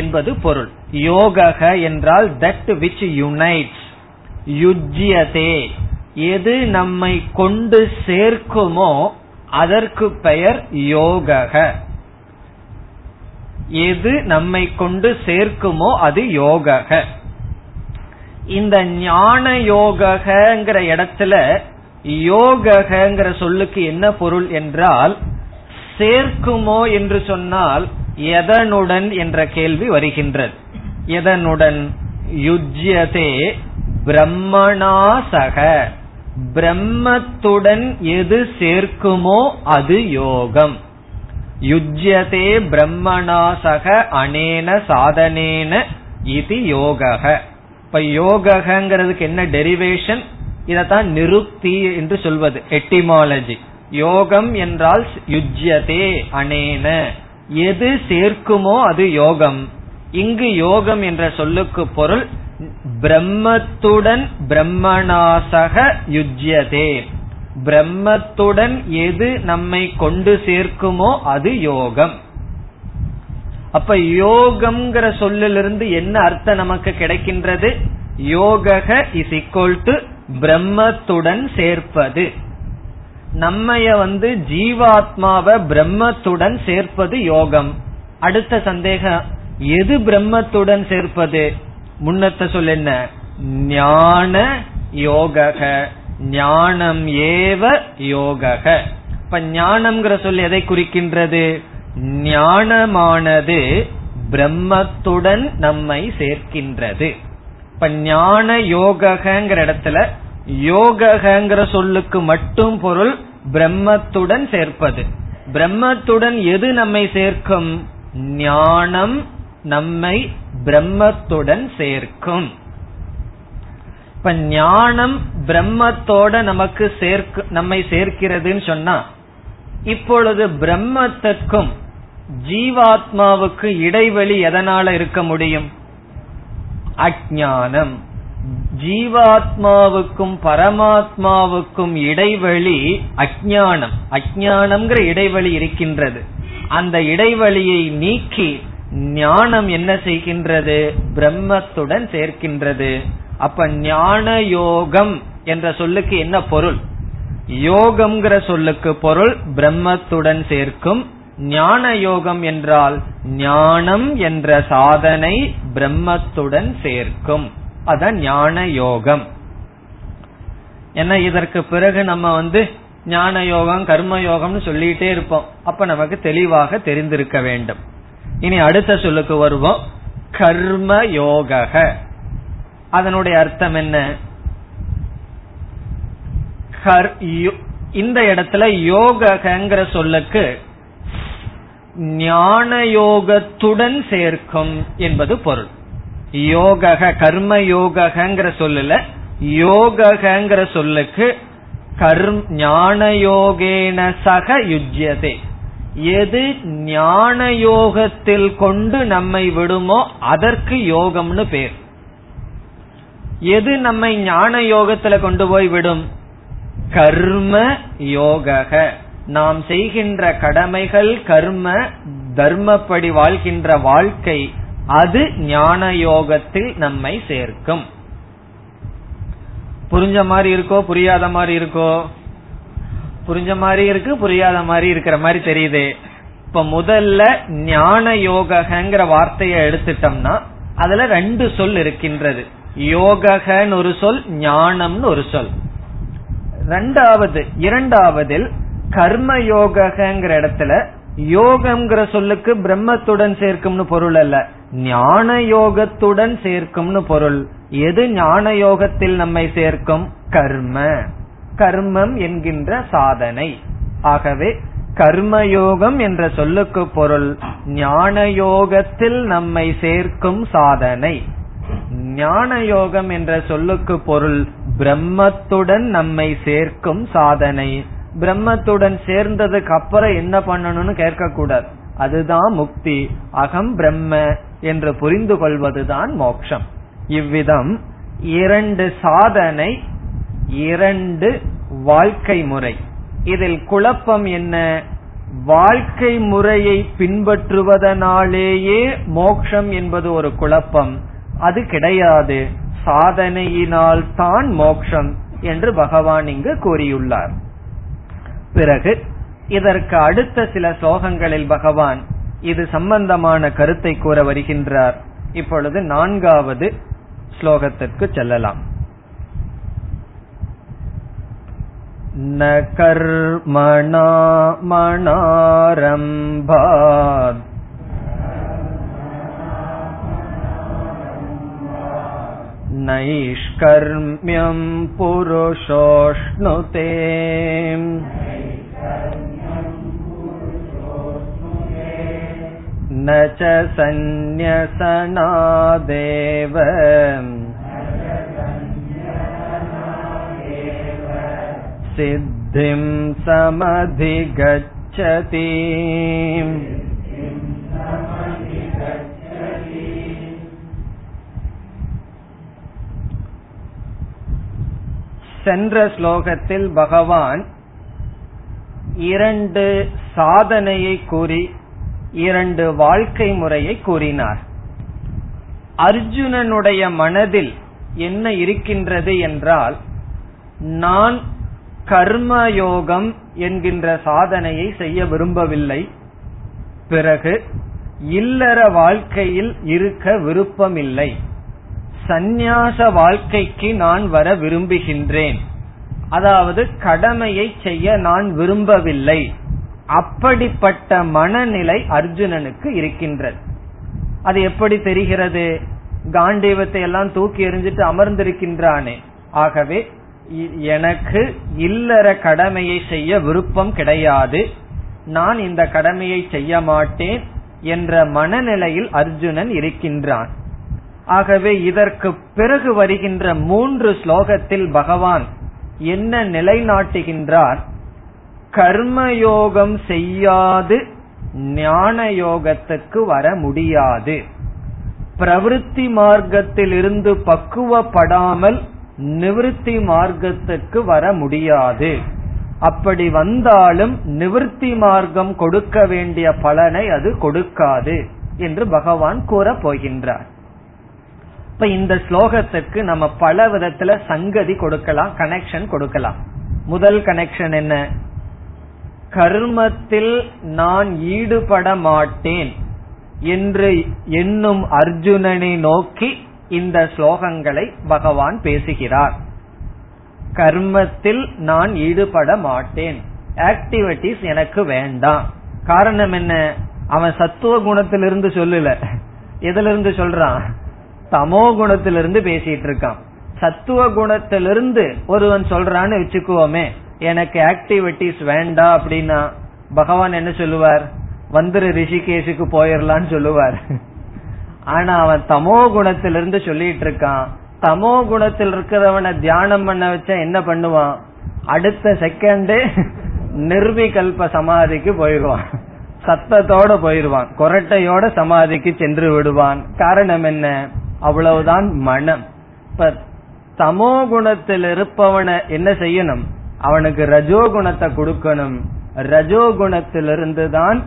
என்பது பொருள். யோகக என்றால் that which unites, யுஜ்யதே, எது நம்மை கொண்டு சேர்க்குமோ அதற்கு பெயர் யோகக. எது நம்மை கொண்டு சேர்க்குமோ அது யோகக. இந்த ஞான யோகங்கிற இடத்துல யோகங்கிற சொல்லுக்கு என்ன பொருள் என்றால், சேர்க்குமோ என்று சொன்னால் எதனுடன் என்ற கேள்வி வருகின்றது. எதனுடன்? யுஜ்யதே பிரம்மணா சக, பிரம்மத்துடன் எது சேர்க்குமோ அது யோகம். யுஜ்யதே பிரம்மணா சக அனேன சாதனேன இது யோகக. இப்ப யோகங்கிறதுக்கு என்ன டெரிவேஷன்? இதத்தான் நிருக்தி என்று சொல்வது, எட்டிமாலஜி. யோகம் என்றால் யுஜ்யதே அனேன, எது சேர்க்குமோ அது யோகம். இங்கு யோகம் என்ற சொல்லுக்கு பொருள் பிரம்மத்துடன், பிரம்மனாசக யுஜ்யதே, பிரம்மத்துடன் எது நம்மை கொண்டு சேர்க்குமோ அது யோகம். அப்ப யோகம்ங்கிற சொல்லிலிருந்து என்ன அர்த்தம் நமக்கு கிடைக்கின்றது? யோகக இஸ் ஈக்வல் டு பிரம்மத்துடன் சேர்ப்பது. நம்மைய ஜீவாத்மாவை பிரம்மத்துடன் சேர்ப்பது யோகம். அடுத்த சந்தேகம், எது பிரம்மத்துடன் சேர்ப்பது? முன்னத்த சொல் என்ன? ஞான யோகக, ஞானம் ஏவ யோகக. இப்ப ஞானம்ங்கிற சொல் எதை குறிக்கின்றது? ஞானமானது பிரம்மத்துடன் நம்மை சேர்க்கின்றது. இப்ப ஞான யோகங்கிற இடத்துல யோகங்கிற சொல்லுக்கு மட்டும் பொருள் பிரம்மத்துடன் சேர்ப்பது. பிரம்மத்துடன் எது நம்மை சேர்க்கும்? ஞானம் நம்மை பிரம்மத்துடன் சேர்க்கும். இப்ப ஞானம் பிரம்மத்தோட நமக்கு நம்மை சேர்க்கிறதுன்னு சொன்னா, இப்பொழுது பிரம்மத்திற்கும் ஜீவாத்மாவுக்கு இடைவெளி எதனால இருக்க முடியும்? அஞ்ஞானம். ஜீவாத்மாவுக்கும் பரமாத்மாவுக்கும் இடைவெளி அஞ்ஞானம். அஞ்ஞானம்ங்கிற இடைவெளி இருக்கின்றது. அந்த இடைவெளியை நீக்கி ஞானம் என்ன செய்கின்றது? பிரம்மத்துடன் சேர்க்கின்றது. அப்ப ஞான யோகம் என்ற சொல்லுக்கு என்ன பொருள்? யோகம்ங்கிற சொல்லுக்கு பொருள் பிரம்மத்துடன் சேர்க்கும். ஞான யோகம் என்றால் ஞானம் என்ற சாதனை பிரம்மத்துடன் சேர்க்கும். அதான் ஞான யோகம். ஏன்னா இதற்கு பிறகு நம்ம ஞான யோகம் கர்மயோகம்னு சொல்லிட்டே இருப்போம். அப்ப நமக்கு தெளிவாக தெரிந்திருக்க வேண்டும். இனி அடுத்த சொல்லுக்கு வருவோம், கர்மயோக. அதனுடைய அர்த்தம் என்ன? இந்த இடத்துல யோகங்கிற சொல்லுக்கு ஞானயோகத்துடன் சேர்க்கும் என்பது பொருள். யோக கர்மயோகங்கிற சொல்லுல யோகங்கிற சொல்லுக்கு ஞானயோகேன சக யுஜ்யதே, எது ஞானயோகத்தில் கொண்டு நம்மை விடுமோ அதற்கு யோகம்னு பேர். எது நம்மை ஞான யோகத்துல கொண்டு போய் விடும்? கர்ம யோக. நாம் செய்கின்ற கடமைகள், கர்ம தர்மப்படி வாழ்கின்ற வாழ்க்கை, அது ஞான யோகத்தில் நம்மை சேர்க்கும். புரிஞ்ச மாதிரி இருக்கோ புரியாத மாதிரி இருக்கோ? புரிஞ்ச மாதிரி இருக்கு, புரியாத மாதிரி இருக்கிற மாதிரி தெரியுது. இப்ப முதல்ல ஞான யோகங்கிற வார்த்தையை எடுத்துட்டோம்னா அதுல ரெண்டு சொல் இருக்கின்றது. யோகன்னு ஒரு சொல், ஞானம்னு ஒரு சொல். இரண்டாவதில் கர்ம யோகங்கிற இடத்துல யோகம்ங்கிற சொல்லுக்கு பிரம்மத்துடன் சேர்க்கும்னு பொருள் அல்ல, ஞான யோகத்துடன் சேர்க்கும்னு பொருள். எது ஞான யோகத்தில் நம்மை சேர்க்கும்? கர்ம, கர்மம் என்கின்ற சாதனை. ஆகவே கர்மயோகம் என்ற சொல்லுக்கு பொருள் ஞான யோகத்தில் நம்மை சேர்க்கும் சாதனை. ஞான யோகம் என்ற சொல்லுக்கு பொருள் பிரம்மத்துடன் நம்மை சேர்க்கும் சாதனை. பிரம்மத்துடன் சேர்ந்ததுக்கு அப்புறம் என்ன பண்ணணும்னு கேட்க கூடாது, அதுதான் முக்தி. அகம் பிரம்ம என்று புரிந்து கொள்வதுதான் மோக்ஷம். இவ்விதம் இரண்டு சாதனை, இரண்டு வாழ்க்கை முறை. இதில் குழப்பம் என்ன? வாழ்க்கை முறையை பின்பற்றுவதனாலேயே மோக்ஷம் என்பது ஒரு குழப்பம். அது கிடையாது, சாதனையினால் தான் மோக்ஷம் என்று பகவான் இங்கு கூறியுள்ளார். பிறகு இதற்கு அடுத்த சில ஸ்லோகங்களில் பகவான் இது சம்பந்தமான கருத்தை கூற வருகின்றார். இப்பொழுது 4வது ஸ்லோகத்திற்கு செல்லலாம். ந கர்மணா மணாரம்பாத் நைஷ்கர்மியம் புருஷோஷ்ணுதே ந ச சந்நியசனாதேவ சித்திம் சமதிகச்சதி. சென்ற ஸ்லோகத்தில் பகவான் இரண்டு சாதனையை கூறி இரண்டு வாழ்க்கை முறையை கூறினார். அர்ஜுனனுடைய மனதில் என்ன இருக்கின்றது என்றால், நான் கர்மயோகம் என்கின்ற சாதனையை செய்ய விரும்பவில்லை, பிறகு இல்லற வாழ்க்கையில் இருக்க விருப்பமில்லை, சந்நியாச வாழ்க்கைக்கு நான் வர விரும்புகின்றேன், அதாவது கடமையை செய்ய நான் விரும்பவில்லை. அப்படிப்பட்ட மனநிலை அர்ஜுனனுக்கு இருக்கின்றது. அது எப்படி தெரிகிறது? காண்டீவத்தை எல்லாம் தூக்கி எறிஞ்சிட்டு அமர்ந்திருக்கின்றானே. ஆகவே எனக்கு இல்லற கடமையை செய்ய விருப்பம் கிடையாது, நான் இந்த கடமையை செய்ய மாட்டேன் என்ற மனநிலையில் அர்ஜுனன் இருக்கின்றான். ஆகவே இதற்கு பிறகு வருகின்ற 3 ஸ்லோகத்தில் பகவான் என்ன நிலைநாட்டுகின்றார்? கர்மயோகம் செய்யாது ஞான யோகத்துக்கு வர முடியாது, பிரவிற்த்தி மார்க்கத்தில் இருந்து பக்குவப்படாமல் நிவிற்த்தி மார்க்கத்துக்கு வர முடியாது, அப்படி வந்தாலும் நிவிற்த்தி மார்க்கம் கொடுக்க வேண்டிய பலனை அது கொடுக்காது என்று பகவான் கூற போகின்றார். இப்ப இந்த ஸ்லோகத்துக்கு நம்ம பல விதத்துல சங்கதி கொடுக்கலாம், கனெக்ஷன் கொடுக்கலாம். முதல் கனெக்ஷன் என்ன? கர்மத்தில் நான் ஈடுபட மாட்டேன் என்று என்னும் அர்ஜுனனை நோக்கி இந்த ஸ்லோகங்களை பகவான் பேசுகிறார். கர்மத்தில் நான் ஈடுபட மாட்டேன், ஆக்டிவிட்டிஸ் எனக்கு வேண்டாம். காரணம் என்ன? அவன் சத்துவ குணத்திலிருந்து சொல்லல, எதுல இருந்து சொல்றான்? தமோ குணத்திலிருந்து பேசிட்டு இருக்கான். சத்துவ குணத்திலிருந்து ஒருவன் சொல்றான்னு வச்சுக்குவோமே, எனக்கு ஆக்டிவிட்டிஸ் வேண்டாம் அப்படின்னா பகவான் என்ன சொல்லுவார்? வந்துரு ரிஷிகேஷுக்கு போயிடலான்னு சொல்லுவார். ஆனா அவன் தமோ குணத்திலிருந்து சொல்லிட்டு இருக்கான். தமோ குணத்தில் இருக்கிறவனை தியானம் பண்ண வச்சா என்ன பண்ணுவான்? அடுத்த செகண்டே நிர்விகல்ப சமாதிக்கு போயிடுவான், சத்தத்தோட போயிடுவான், கொரட்டையோட சமாதிக்கு சென்று விடுவான். காரணம் என்ன? அவ்வளவுதான் மனம். இப்ப தமோ குணத்தில் இருப்பவனை என்ன செய்யணும்? அவனுக்கு ரஜோகுணத்தை கொடுக்கணும். ரஜோகுணத்திலிருந்துதான்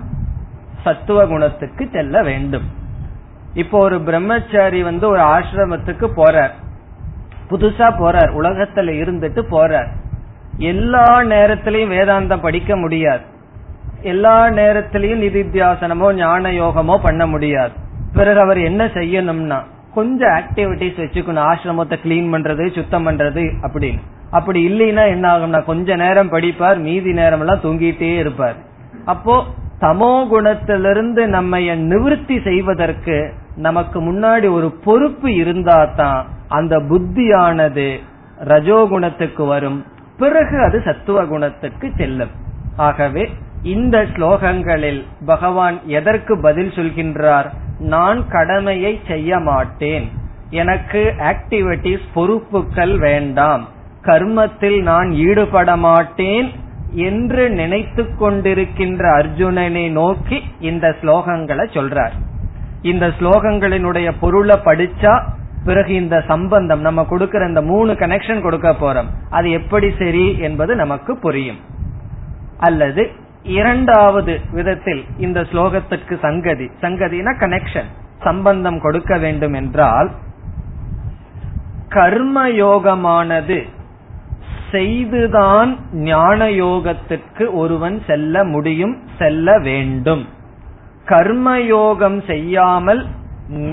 சத்துவ குணத்துக்கு செல்ல வேண்டும். இப்போ ஒரு பிரம்மச்சாரி ஒரு ஆசிரமத்துக்கு போறார், புதுசா போறார், உலகத்துல இருந்துட்டு போறார். எல்லா நேரத்திலையும் வேதாந்தம் படிக்க முடியாது, எல்லா நேரத்திலையும் நிதித்தியாசனமோ ஞான யோகமோ பண்ண முடியாது. பிறகு அவர் என்ன செய்யணும்னா கொஞ்சம் ஆக்டிவிட்டிஸ் வச்சுக்கணும், ஆசிரமத்தை கிளீன் பண்றது, சுத்தம் பண்றது அப்படின்னு. அப்படி இல்லைன்னா என்ன ஆகும்னா கொஞ்ச நேரம் படிப்பார், மீதி நேரம் எல்லாம் தூங்கிட்டே இருப்பார். அப்போ தமோ குணத்திலிருந்து நம்ம நிவர்த்தி செய்வதற்கு நமக்கு முன்னாடி ஒரு பொறுப்பு இருந்தா தான் அந்த புத்தியானது ரஜோகுணத்துக்கு வரும், பிறகு அது சத்துவ குணத்துக்கு செல்லும். ஆகவே இந்த ஸ்லோகங்களில் பகவான் எதற்கு பதில் சொல்கின்றார்? நான் கடமையை செய்ய மாட்டேன், எனக்கு ஆக்டிவிட்டிஸ், பொறுப்புகள் வேண்டாம், கர்மத்தில் நான் ஈடுபட மாட்டேன் என்று நினைத்து கொண்டிருக்கின்ற அர்ஜுனனை நோக்கி இந்த ஸ்லோகங்களை சொல்றார். இந்த ஸ்லோகங்களினுடைய பொருளை படிச்சா பிறகு இந்த சம்பந்தம் நம்ம கொடுக்கிற இந்த மூணு கனெக்ஷன் கொடுக்க போறோம், அது எப்படி சரி என்பது நமக்கு புரியும். அல்லது இரண்டாவது விதத்தில் இந்த ஸ்லோகத்திற்கு சங்கதி, சங்கதினா கனெக்ஷன், சம்பந்தம் கொடுக்க வேண்டும் என்றால், கர்மயோகமானது செய்துதான் ஞான யோகத்திற்கு ஒருவன் செல்ல முடியும், செல்ல வேண்டும். கர்மயோகம் செய்யாமல்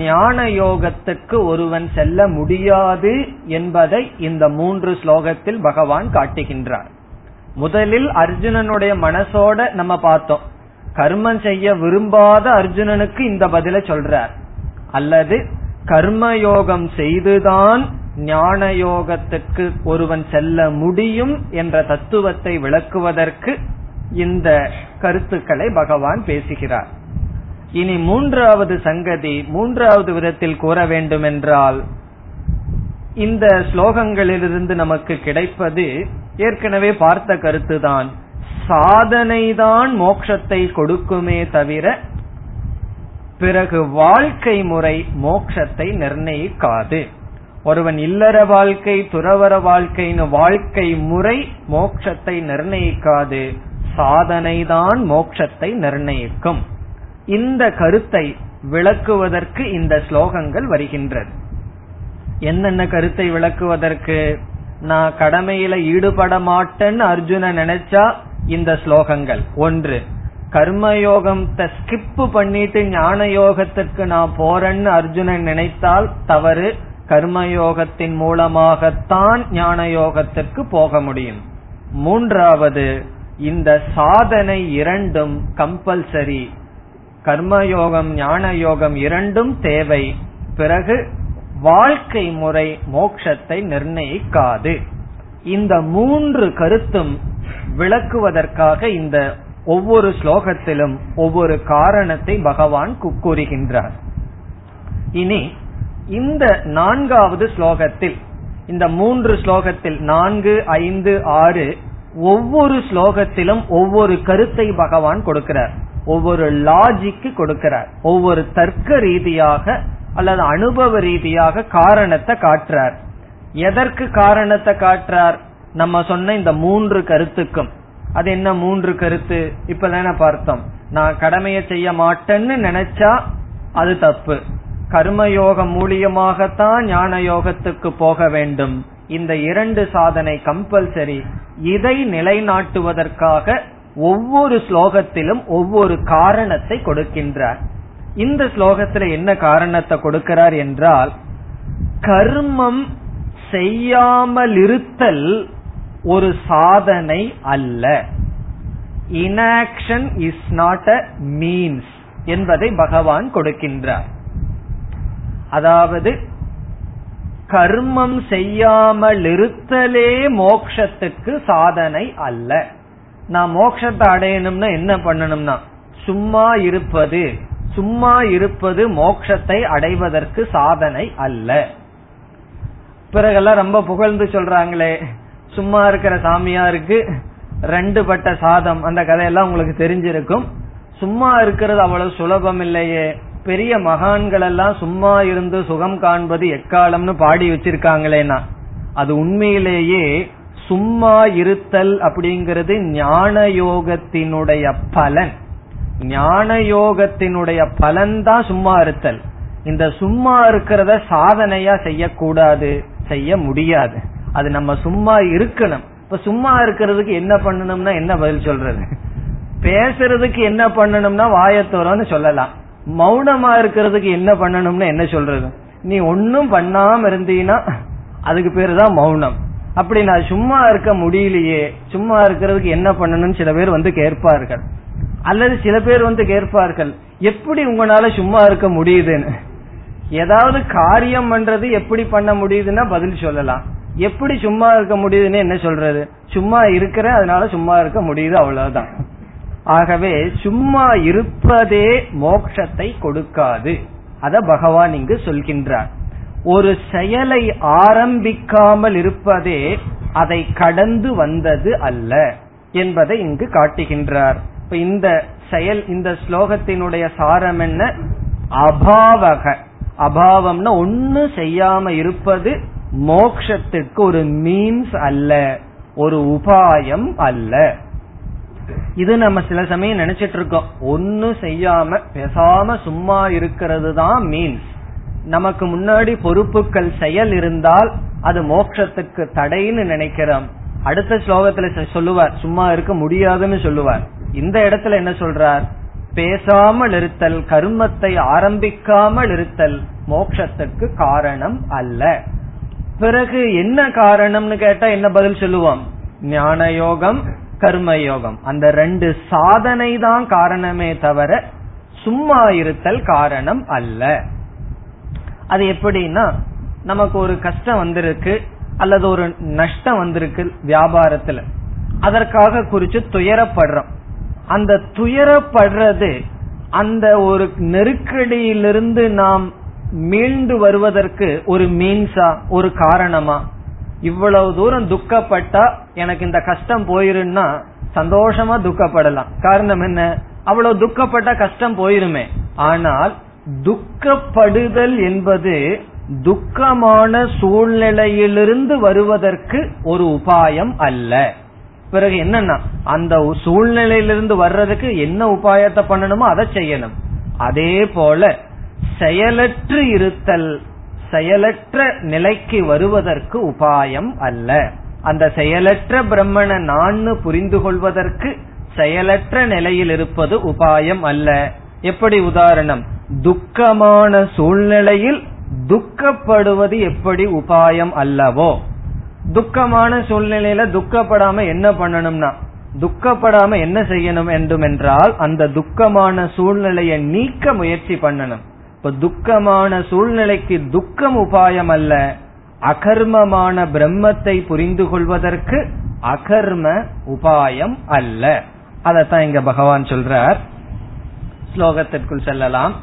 ஞான யோகத்துக்கு ஒருவன் செல்ல முடியாது என்பதை இந்த மூன்று ஸ்லோகத்தில் பகவான் காட்டுகின்றார். முதலில் அர்ஜுனனுடைய மனசோட நம்ம பார்த்தோம், கர்மம் செய்ய விரும்பாத அர்ஜுனனுக்கு இந்த பதிலை சொல்றார். அல்லது கர்மயோகம் செய்துதான் ஞான யோகத்துக்கு ஒருவன் செல்ல முடியும் என்ற தத்துவத்தை விளக்குவதற்கு இந்த கருத்துக்களை பகவான் பேசுகிறார். இனி மூன்றாவது சங்கதி, மூன்றாவது விதத்தில் கூற வேண்டும் என்றால், இந்த ஸ்லோகங்களிலிருந்து நமக்கு கிடைப்பது ஏற்கனவே பார்த்த கருத்துதான். சாதனைதான் மோட்சத்தை கொடுக்குமே தவிர பிறகு வாழ்க்கை முறை மோட்சத்தை நிர்ணயிக்காது. ஒருவன் இல்லற வாழ்க்கை, துறவர வாழ்க்கைன்னு வாழ்க்கை முறை மோட்சத்தை நிர்ணயிக்காது, சாதனைதான் மோட்சத்தை நிர்ணயிக்கும். இந்த கருத்தை விளக்குவதற்கு இந்த ஸ்லோகங்கள் வருகின்றது. என்னென்ன கருத்தை விளக்குவதற்கு? நான் கடமையில ஈடுபட மாட்டேன்னு அர்ஜுனன் நினைச்சா இந்த ஸ்லோகங்கள். ஒன்று, கர்மயோகத்தை ஸ்கிப் பண்ணிட்டு ஞான யோகத்துக்கு நான் போறேன்னு அர்ஜுனன் நினைத்தால் தவறு, கர்மயோகத்தின் மூலமாகத்தான் ஞான யோகத்திற்கு போக முடியும். மூன்றாவது, இந்த சாதனை இரண்டும் கம்பல்சரி, கர்மயோகம் ஞான யோகம் இரண்டும் தேவை, பிறகு வாழ்க்கை முறை மோட்சத்தை நிர்ணயிக்காது. இந்த மூன்று கருத்தும் விளக்குவதற்காக இந்த ஒவ்வொரு ஸ்லோகத்திலும் ஒவ்வொரு காரணத்தை பகவான் கூறுகின்றார். இனி இந்த நான்காவது ஸ்லோகத்தில், இந்த மூன்று ஸ்லோகத்தில் 4, 5, 6 ஒவ்வொரு ஸ்லோகத்திலும் ஒவ்வொரு கருத்தை பகவான் கொடுக்கிறார், ஒவ்வொரு லாஜிக்கு கொடுக்கிறார், ஒவ்வொரு தர்க்க ரீதியாக அல்லது அனுபவ ரீதியாக காரணத்தை காட்டுறார். எதற்கு காரணத்தை காட்டுறார்? நம்ம சொன்ன இந்த மூன்று கருத்துக்கும். அது என்ன மூன்று கருத்து? இப்பதான பார்த்தோம். நான் கடமையை செய்ய மாட்டேன்னு நினைச்சா அது தப்பு, கர்மயோகம் மூலியமாகத்தான் ஞான யோகத்துக்கு போக வேண்டும், இந்த இரண்டு சாதனை கம்பல்சரி. இதை நிலைநாட்டுவதற்காக ஒவ்வொரு ஸ்லோகத்திலும் ஒவ்வொரு காரணத்தை கொடுக்கின்றார். இந்த ஸ்லோகத்துல என்ன காரணத்தை கொடுக்கிறார் என்றால், கர்மம் செய்யாமலிருத்தல் ஒரு சாதனை அல்ல. Inaction is not a means என்பதை பகவான் கொடுக்கின்றார். அதாவது கர்மம் செய்யாமல் இருத்தலே மோக்ஷத்துக்கு சாதனை அல்ல. நான் மோக்ஷத்தை அடையணும்னா என்ன பண்ணணும்னா சும்மா இருப்பது மோக்ஷத்தை அடைவதற்கு சாதனை அல்ல. பிறகெல்லாம் ரொம்ப புகழ்ந்து சொல்றாங்களே சும்மா இருக்கிற சாமியாருக்கு 2 பட்ட சாதம், அந்த கதையெல்லாம் உங்களுக்கு தெரிஞ்சிருக்கும். சும்மா இருக்கிறது அவ்வளவு சுலபம் இல்லையே, பெரிய மகான்கள் எல்லாம் சும்மா இருந்து சுகம் காண்பது எக்காலம்னு பாடி வச்சிருக்காங்களேனா அது உண்மையிலேயே சும்மா இருத்தல் அப்படிங்கிறது ஞானயோகத்தினுடைய பலன். ஞானயோகத்தினுடைய பலன் தான் சும்மா இருத்தல். இந்த சும்மா இருக்கிறத சாதனையா செய்யக்கூடாது, செய்ய முடியாது. அது நம்ம சும்மா இருக்கணும். இப்ப சும்மா இருக்கிறதுக்கு என்ன பண்ணணும்னா என்ன பதில் சொல்றது? பேசுறதுக்கு என்ன பண்ணணும்னா வாயத்தோரம்னு சொல்லலாம். மௌனமா இருக்கிறதுக்கு என்ன பண்ணணும்னா என்ன சொல்றது? நீ ஒன்னும் பண்ணாம இருந்தீன்னா அதுக்கு பேரு தான் மௌனம். அப்படி நான் சும்மா இருக்க முடியலையே, சும்மா இருக்கிறதுக்கு என்ன பண்ணணும்னு சில பேர் வந்து கேட்பார்கள். அல்லது சில பேர் வந்து கேட்பார்கள், எப்படி உங்களால சும்மா இருக்க முடியுதுன்னு. ஏதாவது காரியம் பண்றது எப்படி பண்ண முடியுதுன்னா பதில் சொல்லலாம். எப்படி சும்மா இருக்க முடியுதுன்னு என்ன சொல்றது? சும்மா இருக்கிற, அதனால சும்மா இருக்க முடியுது, அவ்வளவுதான். ஆகவே சும்மா இருப்பதே மோட்சத்தை கொடுக்காது. அத பகவான் இங்கு சொல்கின்றார். ஒரு செயலை ஆரம்பிக்காமல் இருப்பதே அதை கடந்து வந்தது அல்ல என்பதை இங்கு காட்டுகின்றார். இப்ப இந்த செயல், இந்த ஸ்லோகத்தினுடைய சாரம் என்ன? அபாவக, அபாவம்னா ஒன்னு செய்யாம இருப்பது மோக்ஷத்துக்கு ஒரு மீன்ஸ் அல்ல, ஒரு உபாயம் அல்ல. இது நம்ம சில சமயம் நினைச்சிட்டு இருக்கோம், ஒன்னு செய்யாம பேசாம சும்மா இருக்கிறது தான் மீன்ஸ். நமக்கு முன்னாடி பொறுப்புகள், செயல் இருந்தால் அது மோட்சத்துக்கு தடைன்னு நினைக்கிறோம். அடுத்த ஸ்லோகத்துல சொல்லுவார் சும்மா இருக்க முடியாதுன்னு சொல்லுவார். இந்த இடத்துல என்ன சொல்றார்? பேசாமல் இருத்தல், கர்மத்தை ஆரம்பிக்காமல் இருத்தல் மோட்சத்துக்கு காரணம் அல்ல. பிறகு என்ன காரணம்னு கேட்டா என்ன பதில் சொல்லுவோம்? ஞானயோகம், கர்மயோகம் அந்த 2 சாதனை தான் காரணமே தவிர சும்மா இருத்தல் காரணம் அல்ல. அது எப்படின்னா, நமக்கு ஒரு கஷ்டம் வந்திருக்கு அல்லது ஒரு நஷ்டம் வந்திருக்கு வியாபாரத்துல, அதற்காக குறிச்சு துயரப்படுறோம். அந்த துயரப்படுறது அந்த ஒரு நெருக்கடியிலிருந்து நாம் மீண்டு வருவதற்கு ஒரு மீன்ஸா, ஒரு காரணமா? இவ்வளவு தூரம் துக்கப்பட்டா எனக்கு இந்த கஷ்டம் போயிருன்னா சந்தோஷமா துக்கப்படலாம். காரணம் என்ன? அவ்வளவு துக்கப்பட்டா கஷ்டம் போயிருமே. ஆனால் துக்கப்படுதல் என்பது துக்கமான சூழ்நிலையிலிருந்து வருவதற்கு ஒரு உபாயம் அல்ல. பிறகு என்னன்னா, அந்த சூழ்நிலையிலிருந்து வர்றதுக்கு என்ன உபாயத்தை பண்ணணுமோ அதை செய்யணும். அதே போல செயலற்று இருத்தல் செயலற்ற நிலைக்கு வருவதற்கு உபாயம் அல்ல. அந்த செயலற்ற பிரம்மனை நான் புரிந்து கொள்வதற்கு செயலற்ற நிலையில் இருப்பது உபாயம் அல்ல. எப்படி? உதாரணம், துக்கமான சூழ்நிலையில் துக்கப்படுவது எப்படி உபாயம் அல்லவோ, துக்கமான சூழ்நிலையில துக்கப்படாம என்ன பண்ணணும்னா, துக்கப்படாம என்ன செய்யணும் வேண்டும் என்றால் அந்த துக்கமான சூழ்நிலையை நீக்க முயற்சி பண்ணணும். இப்ப துக்கமான சூழ்நிலைக்கு துக்கம் உபாயம் அல்ல. அகர்மமான பிரம்மத்தை புரிந்து கொள்வதற்கு அகர்ம உபாயம் அல்ல. அதத்தான் இங்க பகவான் சொல்றார். ஸ்லோகத்திற்குள் செல்லலாம்.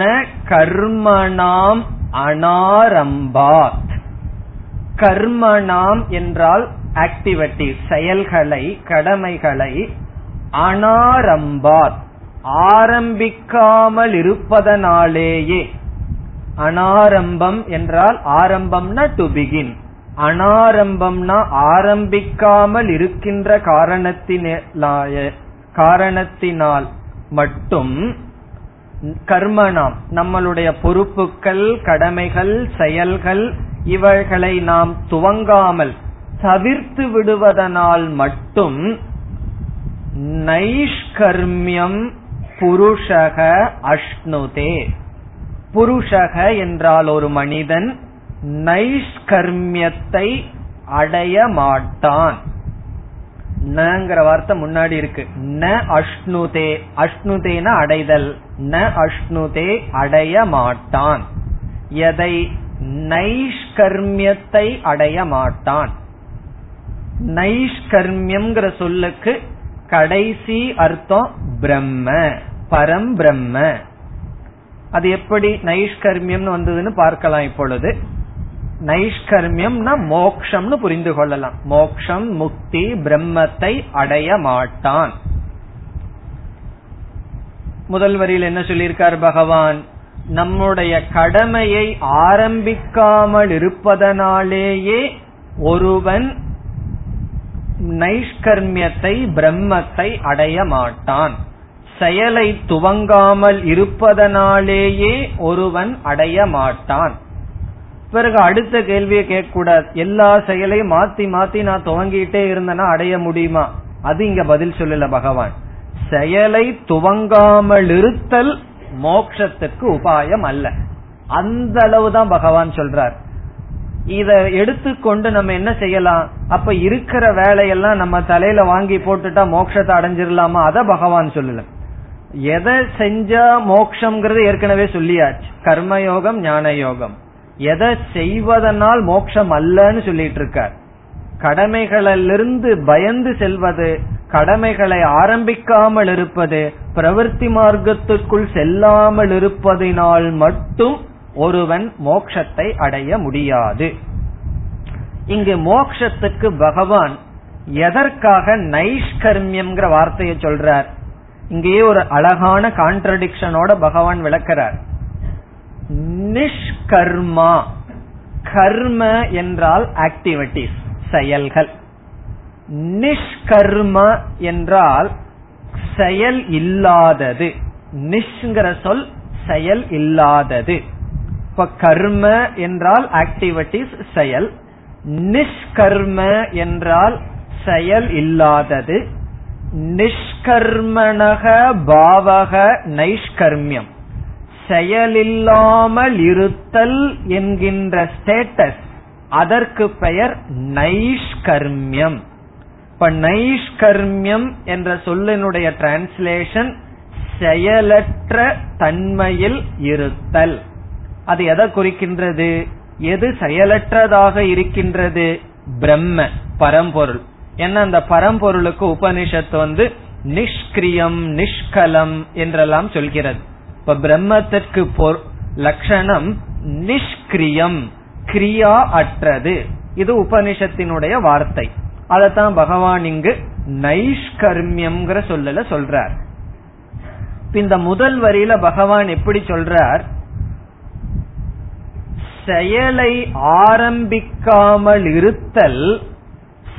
ந கர்மணாம் அனாரம்பாத். கர்மணாம் என்றால் ஆக்டிவிட்டி, செயல்களை, கடமைகளை. அனாரம்பாத் ஆரம்பிக்காமல் இருப்பதனாலேயே. அனாரம்பம் என்றால் ஆரம்பம்னா டு பிகின், அனாரம்பம்னா ஆரம்பிக்காமல் இருக்கின்ற காரணத்தினால் மட்டும் கர்மணாம், நம்மளுடைய பொறுப்புகள், கடமைகள், செயல்கள் இவர்களை நாம் துவங்காமல் தவிர்த்து விடுவதனால் மட்டும் நைஷ்கர்மியம் புருஷக அஷ்ணுதே. புருஷக என்றால் ஒரு மனிதன், நைஷ்கர்மியத்தை அடைய மாட்டான். நங்கிற வார்த்தை முன்னாடி இருக்கு. ந அஷ்ணுதே, அஷ்ணுதேனா அடைதல். ந அஷ்ணுதே அடைய மாட்டான். எதை? நைஷ்கர்மியத்தை அடைய மாட்டான். நைஷ்கர்மியம் சொல்லுக்கு கடைசி அர்த்தம் பிரம்ம, பரம் பிரம்ம. அது எப்படி நைஷ்கர்மியம்னு வந்ததுன்னு பார்க்கலாம். இப்பொழுது நைஷ்கர்மியம்னா மோக்ஷம்னு புரிந்து கொள்ளலாம். மோக்ஷம், முக்தி, பிரம்மத்தை அடைய மாட்டான். முதல் வரியில் என்ன சொல்லியிருக்கார் பகவான்? நம்முடைய கடமையை ஆரம்பிக்காமல் இருப்பதனாலேயே ஒருவன் நைஷ்கர்மியத்தை, பிரம்மத்தை அடைய மாட்டான். செயலை துவங்காமல் இருப்பதனாலேயே ஒருவன் அடைய மாட்டான். பிறகு அடுத்த கேள்வியை கேட்கக்கூடாது. எல்லா செயலையும் மாத்தி மாத்தி நான் துவங்கிட்டே இருந்தேன்னா அடைய முடியுமா? அது இங்க பதில் சொல்லல பகவான். செயலை துவங்காமல் இருத்தல் மோட்சத்துக்கு உபாயம் அல்ல. அந்த அளவுதான் பகவான் சொல்றார். இத எடுத்துக்கொண்டு நம்ம என்ன செய்யலாம்? அப்ப இருக்கிற வேலையெல்லாம் நம்ம தலையில வாங்கி போட்டுட்டா மோட்சத்தை அடைஞ்சிடலாமா? அத பகவான் சொல்லல. எதை செஞ்சா மோட்சம்ங்கிறது ஏற்கனவே சொல்லியாச்சு. கர்மயோகம், ஞானயோகம். எதை செய்வதனால் மோட்சம் அல்லன்னு சொல்லிட்டு இருக்கார். கடமைகளிலிருந்து பயந்து செல்வது, கடமைகளை ஆரம்பிக்காமல் இருப்பது, பிரவர்த்தி மார்க்கத்திற்குள் செல்லாமல் இருப்பதினால் மட்டும் ஒருவன் மோட்சத்தை அடைய முடியாது. இங்கு மோட்சத்துக்கு பகவான் எதற்காக நைஷ்கர்மியம்ங்கிற வார்த்தையை சொல்றார்? இங்கேயே ஒரு அழகான கான்ட்ரடிக்ஷனோட பகவான் விளக்கிறார். நிஷ்கர்மா, கர்ம என்றால் ஆக்டிவிட்டிஸ், செயல்கள். நிஷ்கர்ம என்றால் செயல் இல்லாதது. நிஷ்ங்கிற சொல் செயல் இல்லாதது. இப்ப கர்ம என்றால் ஆக்டிவிட்டிஸ், செயல். நிஷ்கர்ம என்றால் செயல் இல்லாதது. நிஷ்கர்மணக பாவக நைஷ்கர்மியம், செயலில்லாமல் இருத்தல் என்கின்ற ஸ்டேட்டஸ், அதற்கு பெயர் நைஷ்கர்மியம். இப்ப நைஷ்கர்மியம் என்ற சொல்லினுடைய டிரான்ஸ்லேஷன் செயலற்ற தன்மையில் இருத்தல். அது எதை குறிக்கின்றது? எது செயலற்றதாக இருக்கின்றது? பிரம்ம, பரம்பொருள். ஏன்னா அந்த பரம்பொருளுக்கு உபனிஷத்து நிஷ்கிரியம், நிஷ்கலம் என்றெல்லாம் சொல்கிறது. இப்ப பிரம்மத்திற்கு லட்சணம் நிஷ்கிரியம், கிரியா அற்றது. இது உபனிஷத்தினுடைய வார்த்தை. அதத்தான் பகவான் இங்கு நைஷ்கர்மியம் சொல்லல சொல்றார். இந்த முதல் வரியில பகவான் எப்படி சொல்றார்? செயலை ஆரம்பிக்காமல் இருத்தல்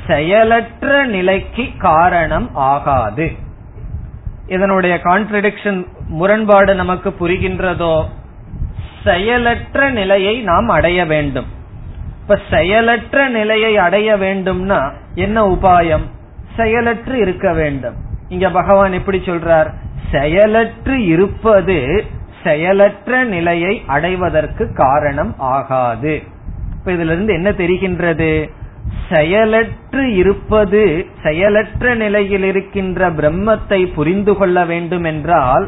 செயலற்ற நிலைக்கு காரணம் ஆகாது. இதனுடைய கான்ட்ரடிக்ஷன், முரண்பாடு நமக்கு புரிகின்றதோ? செயலற்ற நிலையை நாம் அடைய வேண்டும். இப்ப செயலற்ற நிலையை அடைய வேண்டும்னா என்ன உபாயம்? செயலற்று இருக்க வேண்டும். இங்க பகவான் எப்படி சொல்றார்? செயலற்று இருப்பது செயலற்ற நிலையை அடைவதற்கு காரணம் ஆகாது. இப்ப இதுல இருந்து என்ன தெரிகின்றது? செயலற்று இருப்பது, செயலற்ற நிலையில் இருக்கின்ற பிரம்மத்தை புரிந்து கொள்ள வேண்டும் என்றால்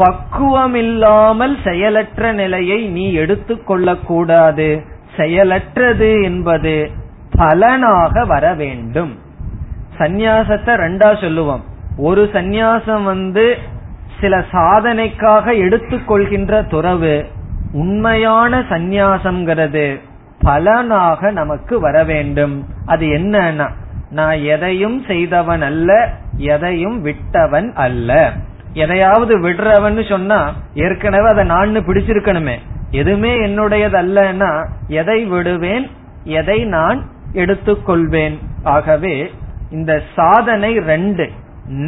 பக்குவமில்லாமல் செயலற்ற நிலையை நீ எடுத்துக்கொள்ளக்கூடாது. செயலற்றது என்பது பலனாக வர வேண்டும். சந்நியாசத்தை ரெண்டா சொல்லுவோம். ஒரு சந்நியாசம் சில சாதனைக்காக எடுத்துக்கொள்கின்ற துறவு. உண்மையான சந்நியாசம்ங்கிறது பலனாக நமக்கு வர வேண்டும். அது என்னன்னா, நான் எதையும் செய்தவன் அல்ல, எதையும் விட்டவன் அல்ல. எதையாவது விடுறவன் சொன்னா ஏற்கனவே அதை நான் பிடிச்சிருக்கணுமே. எதுவுமே என்னுடையது அல்லன்னா எதை விடுவேன், எதை நான் எடுத்துக்கொள்வேன்? ஆகவே இந்த சாதனை ரெண்டு.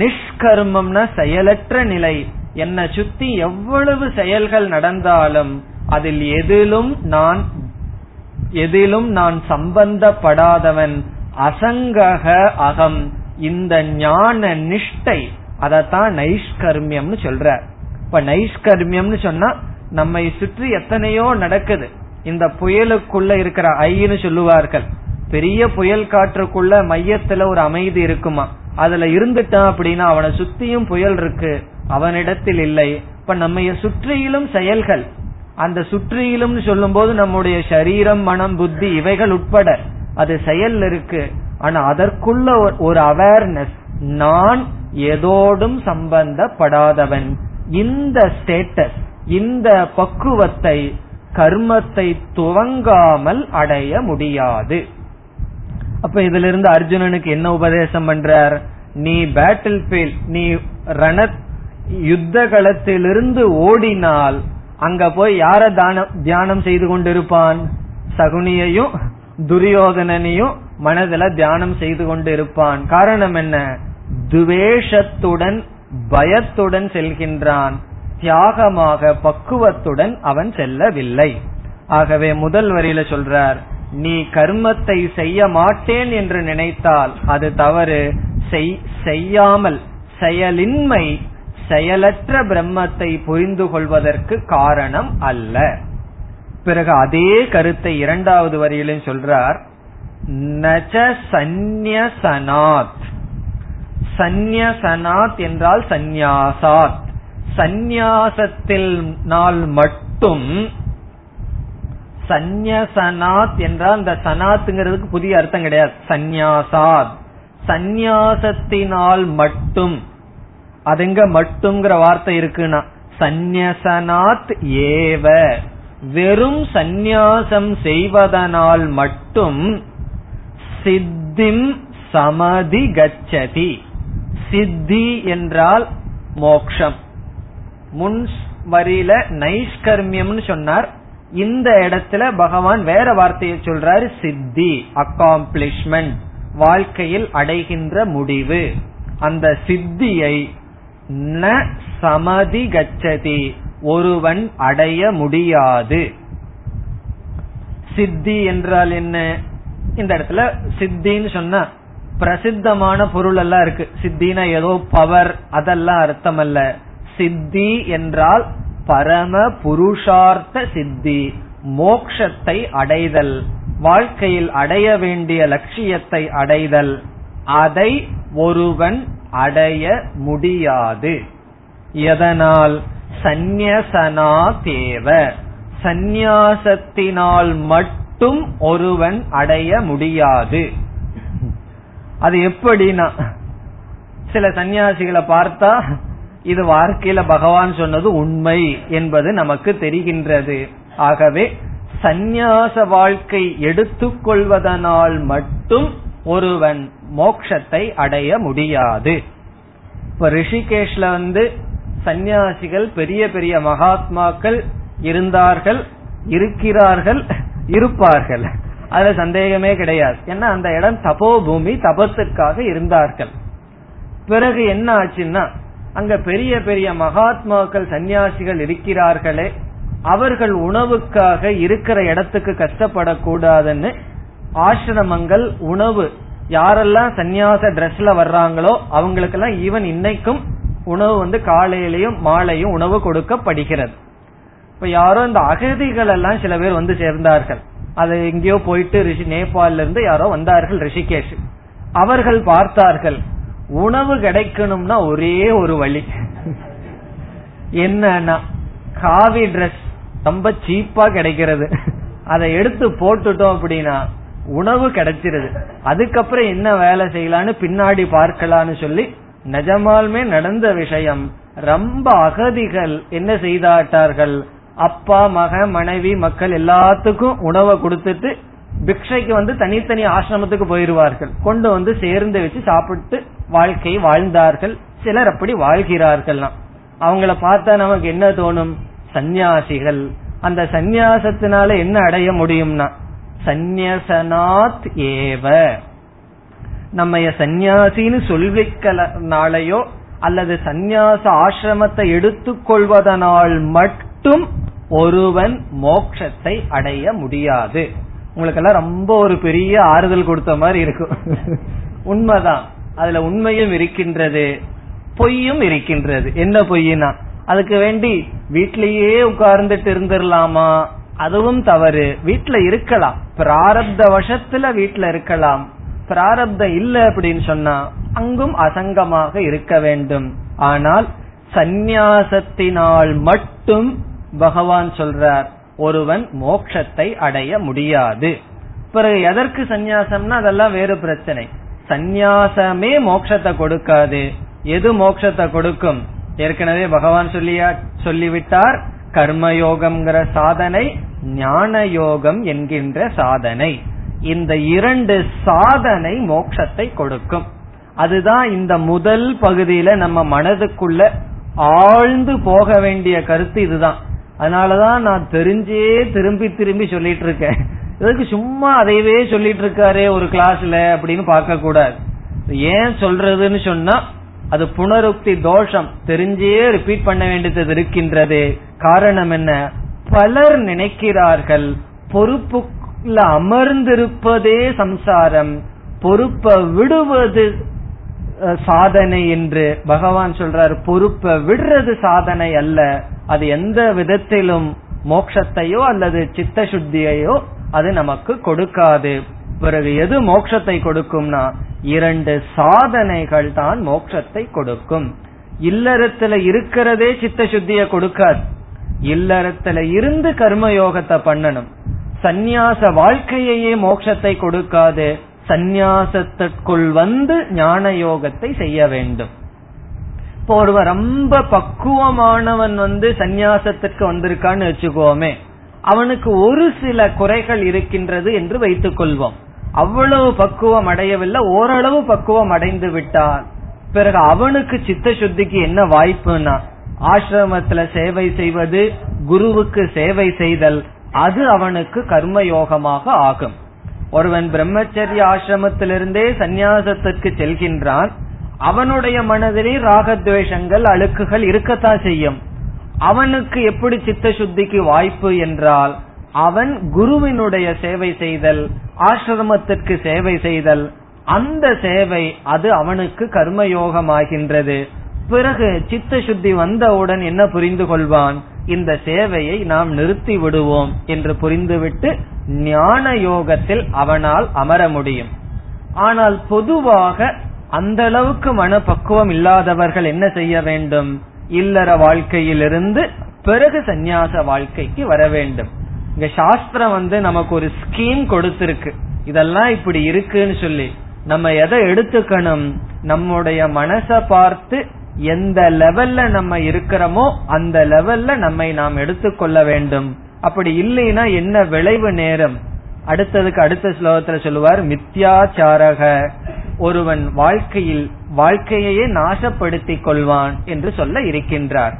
நிஷ்கர்மம்னா செயலற்ற நிலை. என்னை சுத்தி எவ்வளவு செயல்கள் நடந்தாலும் அதில் எதிலும் நான் சம்பந்தப்படாதவன். அசங்கக அகம், இந்த ஞான நிஷ்டை, அதத்தான் நைஷ்கர்மியம்னு சொல்ற. இப்ப நைஷ்கர்மியம்னு சொன்னா நம்மை சுற்றி எத்தனையோ நடக்குது. இந்த புயலுக்குள்ள இருக்கிற ஐன்னு சொல்லுவார்கள், பெரிய புயல் காற்றுக்குள்ள மையத்துல ஒரு அமைதி இருக்குமா, அதுல இருந்துட்டான் அப்படின்னா அவனை சுத்தியும் புயல் இருக்கு, அவனிடத்தில் இல்லை. இப்ப நம்ம சுற்றியிலும் செயல்கள், அந்த சுற்றியிலும் சொல்லும் போது நம்முடைய சரீரம் மனம் புத்தி இவைகள் உட்பட அது செயல் இருக்கு. ஆனா அதற்குள்ள ஒரு அவேர்னஸ், நான் எதோடும் சம்பந்தப்படாதவன். இந்த ஸ்டேட்டஸ், இந்த பக்குவத்தை கர்மத்தை துவங்காமல் அடைய முடியாது. அப்ப இதுல இருந்து அர்ஜுனனுக்கு என்ன உபதேசம் பண்றார்? நீ பேட்டில் ஃபீல்ட், நீ யுத்த களத்திலிருந்து ஓடினால் அங்க போய் யார தியானம் செய்து கொண்டிருப்பான்? சகுனியையும் துரியோதனனையும் மனதில தியானம் செய்து கொண்டு இருப்பான். காரணம் என்ன? துவேஷத்துடன் பயத்துடன் செல்கின்றான், தியாகமாக பக்குவத்துடன் அவன் செல்லவில்லை. ஆகவே முதல் வரியில சொல்றார், நீ கர்மத்தை செய்ய மாட்டேன் என்று நினைத்தால் அது தவறு. செய்யாமல் செயலின்மை செயலற்ற பிரம்மத்தை புரிந்து கொள்வதற்கு காரணம் அல்ல. பிறகு அதே கருத்தை இரண்டாவது வரியிலும் சொல்றார், நச சந்நியசனாத். சந்நியசனாத் என்றால் சந்நியாசாத், சந்நியாசத்தில் நாள் மட்டும். சந்நியசனாத் என்றால் அந்த சனாத்ங்கிறதுக்கு புதிய அர்த்தம் கிடையாது. சந்நியாசாத், சந்நியாசத்தினால் மட்டும். அதுங்க மட்டும்ங்கிற வார்த்தை இருக்குன்னா சந்நியசனாத் ஏவ, வெறும் சந்நியாசம் செய்வதனால் மட்டும் சித்திம் சமதி கச்சதி. சித்தி என்றால் மோக்ஷம். முன் வரியில நைஷ்கர்மியம்னு சொன்னார், இந்த இடத்துல பகவான் வேற வார்த்தையை சொல்றாரு, சித்தி, அக்காம்ப்ளிஷ்மெண்ட், வாழ்க்கையில் அடைகின்ற முடிவு. அந்த சித்தியை ந சமதி கச்சதி, ஒருவன் அடைய முடியாது. சித்தி என்றால் என்ன? இந்த இடத்துல சித்தின்னு சொன்னா பிரசித்தமான பொருள் எல்லாம் இருக்கு. சித்தினா ஏதோ பவர், அதெல்லாம் அர்த்தம் அல்ல. சித்தி என்றால் பரம புருஷார்த்த சித்தி, மோக்ஷத்தை அடைதல், வாழ்க்கையில் அடைய வேண்டிய லட்சியத்தை அடைதல். அதை ஒருவன் அடைய முடியாது. எதனால்? சந்நியசனா தேவ, சந்நியாசத்தினால் மட்டும் ஒருவன் அடைய முடியாது. அது எப்படின்னா, சில சன்னியாசிகளை பார்த்தா இது வாழ்க்கையில பகவான் சொன்னது உண்மை என்பது நமக்கு தெரிகின்றது. ஆகவே சந்நியாச வாழ்க்கை எடுத்துக்கொள்வதனால் மட்டும் ஒருவன் மோட்சத்தை அடைய முடியாது. இப்ப ரிஷிகேஷ்ல சன்னியாசிகள் பெரிய பெரிய மகாத்மாக்கள் இருந்தார்கள், இருக்கிறார்கள், இருப்பார்கள், அதுல சந்தேகமே கிடையாது. ஏன்னா அந்த இடம் தபோபூமி, தபத்துக்காக இருந்தார்கள். பிறகு என்ன ஆச்சுன்னா, அங்க பெரிய பெரிய மகாத்மாக்கள் சன்னியாசிகள் இருக்கிறார்களே, அவர்கள் உணவுக்காக இருக்கிற இடத்துக்கு கஷ்டப்படக்கூடாதுன்னு ஆசிரமங்கள் உணவு, யாரெல்லாம் சன்னியாச டிரெஸ்ல வர்றாங்களோ அவங்களுக்கெல்லாம் ஈவன் இன்னைக்கும் உணவு காலையிலயும் மாலையும் உணவு கொடுக்கப்படுகிறது. இப்ப யாரோ இந்த அகதிகள் எல்லாம் சில பேர் சேர்ந்தார்கள், அது எங்கேயோ போயிட்டு நேபாளில இருந்து யாரோ வந்தார்கள் ரிஷிகேஷ். அவர்கள் பார்த்தார்கள், உணவு கிடைக்கணும்னா ஒரே ஒரு வழி என்னன்னா, காவி டிரெஸ் ரொம்ப சீப்பா கிடைக்கிறது, அதை எடுத்து போட்டுட்டோம் அப்படின்னா உணவு கிடைச்சிருது. அதுக்கப்புறம் என்ன வேலை செய்யலான்னு பின்னாடி பார்க்கலான்னு சொல்லி, நிஜமாலுமே நடந்த விஷயம், ரொம்ப அகதிகள் என்ன செய்தாட்டார்கள், அப்பா மகன் மனைவி மக்கள் எல்லாத்துக்கும் உணவை கொடுத்துட்டு பிக்ஷைக்கு தனித்தனி ஆசிரமத்துக்கு போயிருவார்கள், கொண்டு சேர்ந்து வச்சு சாப்பிட்டு வாழ்க்கை வாழ்ந்தார்கள். சிலர் அப்படி வாழ்கிறார்கள். அவங்கள பார்த்தா நமக்கு என்ன தோணும்? சந்நியாசிகள். அந்த சந்நியாசத்தினால என்ன அடைய முடியும்னா, சந்நியசனாத் ஏவ. நம்ம சந்நியாசின்னு சொல்விக்கலனாலயோ அல்லது சந்நியாச ஆசிரமத்தை எடுத்துக்கொள்வதனால் மட்டும் ஒருவன் மோட்சத்தை அடைய முடியாது. உங்களுக்கெல்லாம் ரொம்ப ஒரு பெரிய ஆறுதல் கொடுத்த மாதிரி இருக்கும். உண்மைதான், அதுல உண்மையும் இருக்கின்றது, பொய்யும் இருக்கின்றது. என்ன பொய்னா, அதுக்கு வேண்டி வீட்டிலேயே உட்கார்ந்துட்டு இருந்துடலாமா, அதுவும் தவறு. வீட்டுல இருக்கலாம், பிராரப்த வசத்துல வீட்டுல இருக்கலாம், பிராரப்தம் இல்ல அப்படின்னு சொன்னா அங்கும் அசங்கமாக இருக்க வேண்டும். ஆனால் சந்நியாசத்தினால் மட்டும் பகவான் சொல்றார் ஒருவன் மோட்சத்தை அடைய முடியாது. பிறகு எதற்கு சந்நியாசம்னா அதெல்லாம் வேறு பிரச்சனை. சந்நியாசமே மோட்சத்தை கொடுக்காது. எது மோட்சத்தை கொடுக்கும்? ஏற்கனவே பகவான் சொல்லிவிட்டார், கர்மயோகம்ங்கிற சாதனை, ஞானயோகம் என்கின்ற சாதனை. இந்த இரண்டு சாதனை மோட்சத்தை கொடுக்கும். அதுதான் இந்த முதல் பகுதியில நம்ம மனதுக்குள்ள ஆழ்ந்து போக வேண்டிய கருத்து இதுதான். அதனாலதான் நான் தெரிஞ்சே திரும்பி சொல்லிட்டு இருக்கேன். இதுக்கு சும்மா அதையவே சொல்லிட்டு இருக்காரு ஒரு கிளாஸ்ல அப்படின்னு பார்க்க கூடாது. ஏன் சொல்றதுன்னு சொன்னா அது புனருக்தி தோஷம், தெரிஞ்சே ரிப்பீட் பண்ண வேண்டியது இருக்கின்றது. காரணம் என்ன? பலர் நினைக்கிறார்கள் பொறுப்புல அமர்ந்திருப்பதே சம்சாரம், பொறுப்பை விடுவது சாதனை என்று. பகவான் சொல்றார் பொறுப்பை விடுறது சாதனை அல்ல. அது எந்த விதத்திலும் மோட்சத்தையோ அல்லது சித்த சுத்தியையோ அது நமக்கு கொடுக்காது. பிறகு எது மோட்சத்தை கொடுக்கும்னா இரண்டு சாதனைகள் தான் மோட்சத்தை கொடுக்கும். இல்லறத்துல இருக்கிறதே சித்த சுத்திய கொடுக்காது. இல்லறத்துல இருந்து கர்மயோகத்தை பண்ணணும். சந்நியாச வாழ்க்கையே மோட்சத்தை கொடுக்காது. சந்நியாசத்திற்குள் வந்து ஞான யோகத்தை செய்ய வேண்டும். இப்போ ஒருவர் ரொம்ப பக்குவமானவன் சந்நியாசத்திற்கு வந்திருக்கான்னு வச்சுக்கோமே, அவனுக்கு ஒரு சில குறைகள் இருக்கின்றது என்று வைத்துக் கொள்வோம். அவ்வளவு பக்குவம் அடையவில்லை, ஓரளவு பக்குவம் அடைந்து விட்டார். பிறகு அவனுக்கு சித்த சுத்திக்கு என்ன வாய்ப்புனா ஆசிரமத்துல சேவை செய்வது, குருவுக்கு சேவை செய்தல், அது அவனுக்கு கர்மயோகமாக ஆகும். ஒருவன் பிரம்மச்சரிய ஆசிரமத்திலிருந்தே சந்நியாசத்திற்கு செல்கின்றான், அவனுடைய மனதிலே ராகத்வேஷங்கள் அழுக்குகள் இருக்கத்தான் செய்யும். அவனுக்கு எப்படி சித்த சுத்திக்கு வாய்ப்பு என்றால் அவன் குருவினுடைய சேவை செய்தல், ஆசிரமத்திற்கு சேவை செய்தல், அந்த சேவை அது அவனுக்கு கர்மயோகமாகின்றது. பிறகு சித்த சுத்தி வந்தவுடன் என்ன புரிந்து கொள்வான்? இந்த சேவையை நாம் நிறுத்தி விடுவோம் என்று புரிந்துவிட்டு ஞான யோகத்தில் அவனால் அமர முடியும். ஆனால் பொதுவாக அந்த அளவுக்கு மனப்பக்குவம் இல்லாதவர்கள் என்ன செய்ய வேண்டும்? இல்லற வாழ்க்கையிலிருந்து பிறகு சந்நியாச வாழ்க்கைக்கு வர வேண்டும். இங்க சாஸ்திரம் நமக்கு ஒரு ஸ்கீம் கொடுத்திருக்கு. இதெல்லாம் இப்படி இருக்குன்னு சொல்லி நம்ம எதை எடுத்துக்கணும்? நம்முடைய மனசை பார்த்து எந்த லெவல்ல நம்ம இருக்கிறோமோ அந்த லெவல்ல நம்மை நாம் எடுத்துக்கொள்ள வேண்டும். அப்படி இல்லைன்னா என்ன விளைவு நேரம்? அடுத்ததுக்கு அடுத்த ஸ்லோகத்துல சொல்லுவார் மித்யாச்சாரக, ஒருவன் வாழ்க்கையில் வாழ்க்கையே நாசப்படுத்திக் கொள்வான் என்று சொல்ல இருக்கின்றார்.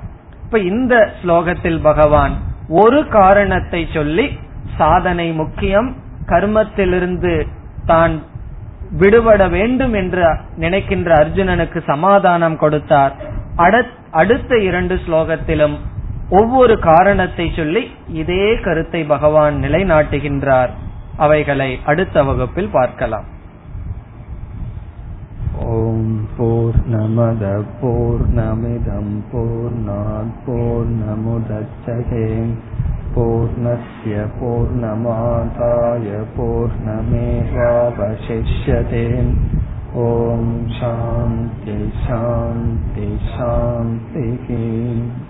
இப்ப இந்த ஸ்லோகத்தில் பகவான் ஒரு காரணத்தை சொல்லி சாதனை முக்கியம், கர்மத்திலிருந்து தான் விடுபட வேண்டும் என்று நினைக்கின்ற அர்ஜுனனுக்கு சமாதானம் கொடுத்தார். அடுத்த இரண்டு ஸ்லோகத்திலும் ஒவ்வொரு காரணத்தை சொல்லி இதே கருத்தை பகவான் நிலைநாட்டுகின்றார். அவைகளை அடுத்த வகுப்பில் பார்க்கலாம். ஓம் பூர்ணமத பூர்ணமிதம் பூர்ணாத் பூர்ணமுதச்யதே பூர்ணஸ்ய பூர்ணமாதாய பூர்ணமேவாவசிஷ்யதே. ஓம் சாந்தி சாந்தி சாந்தி.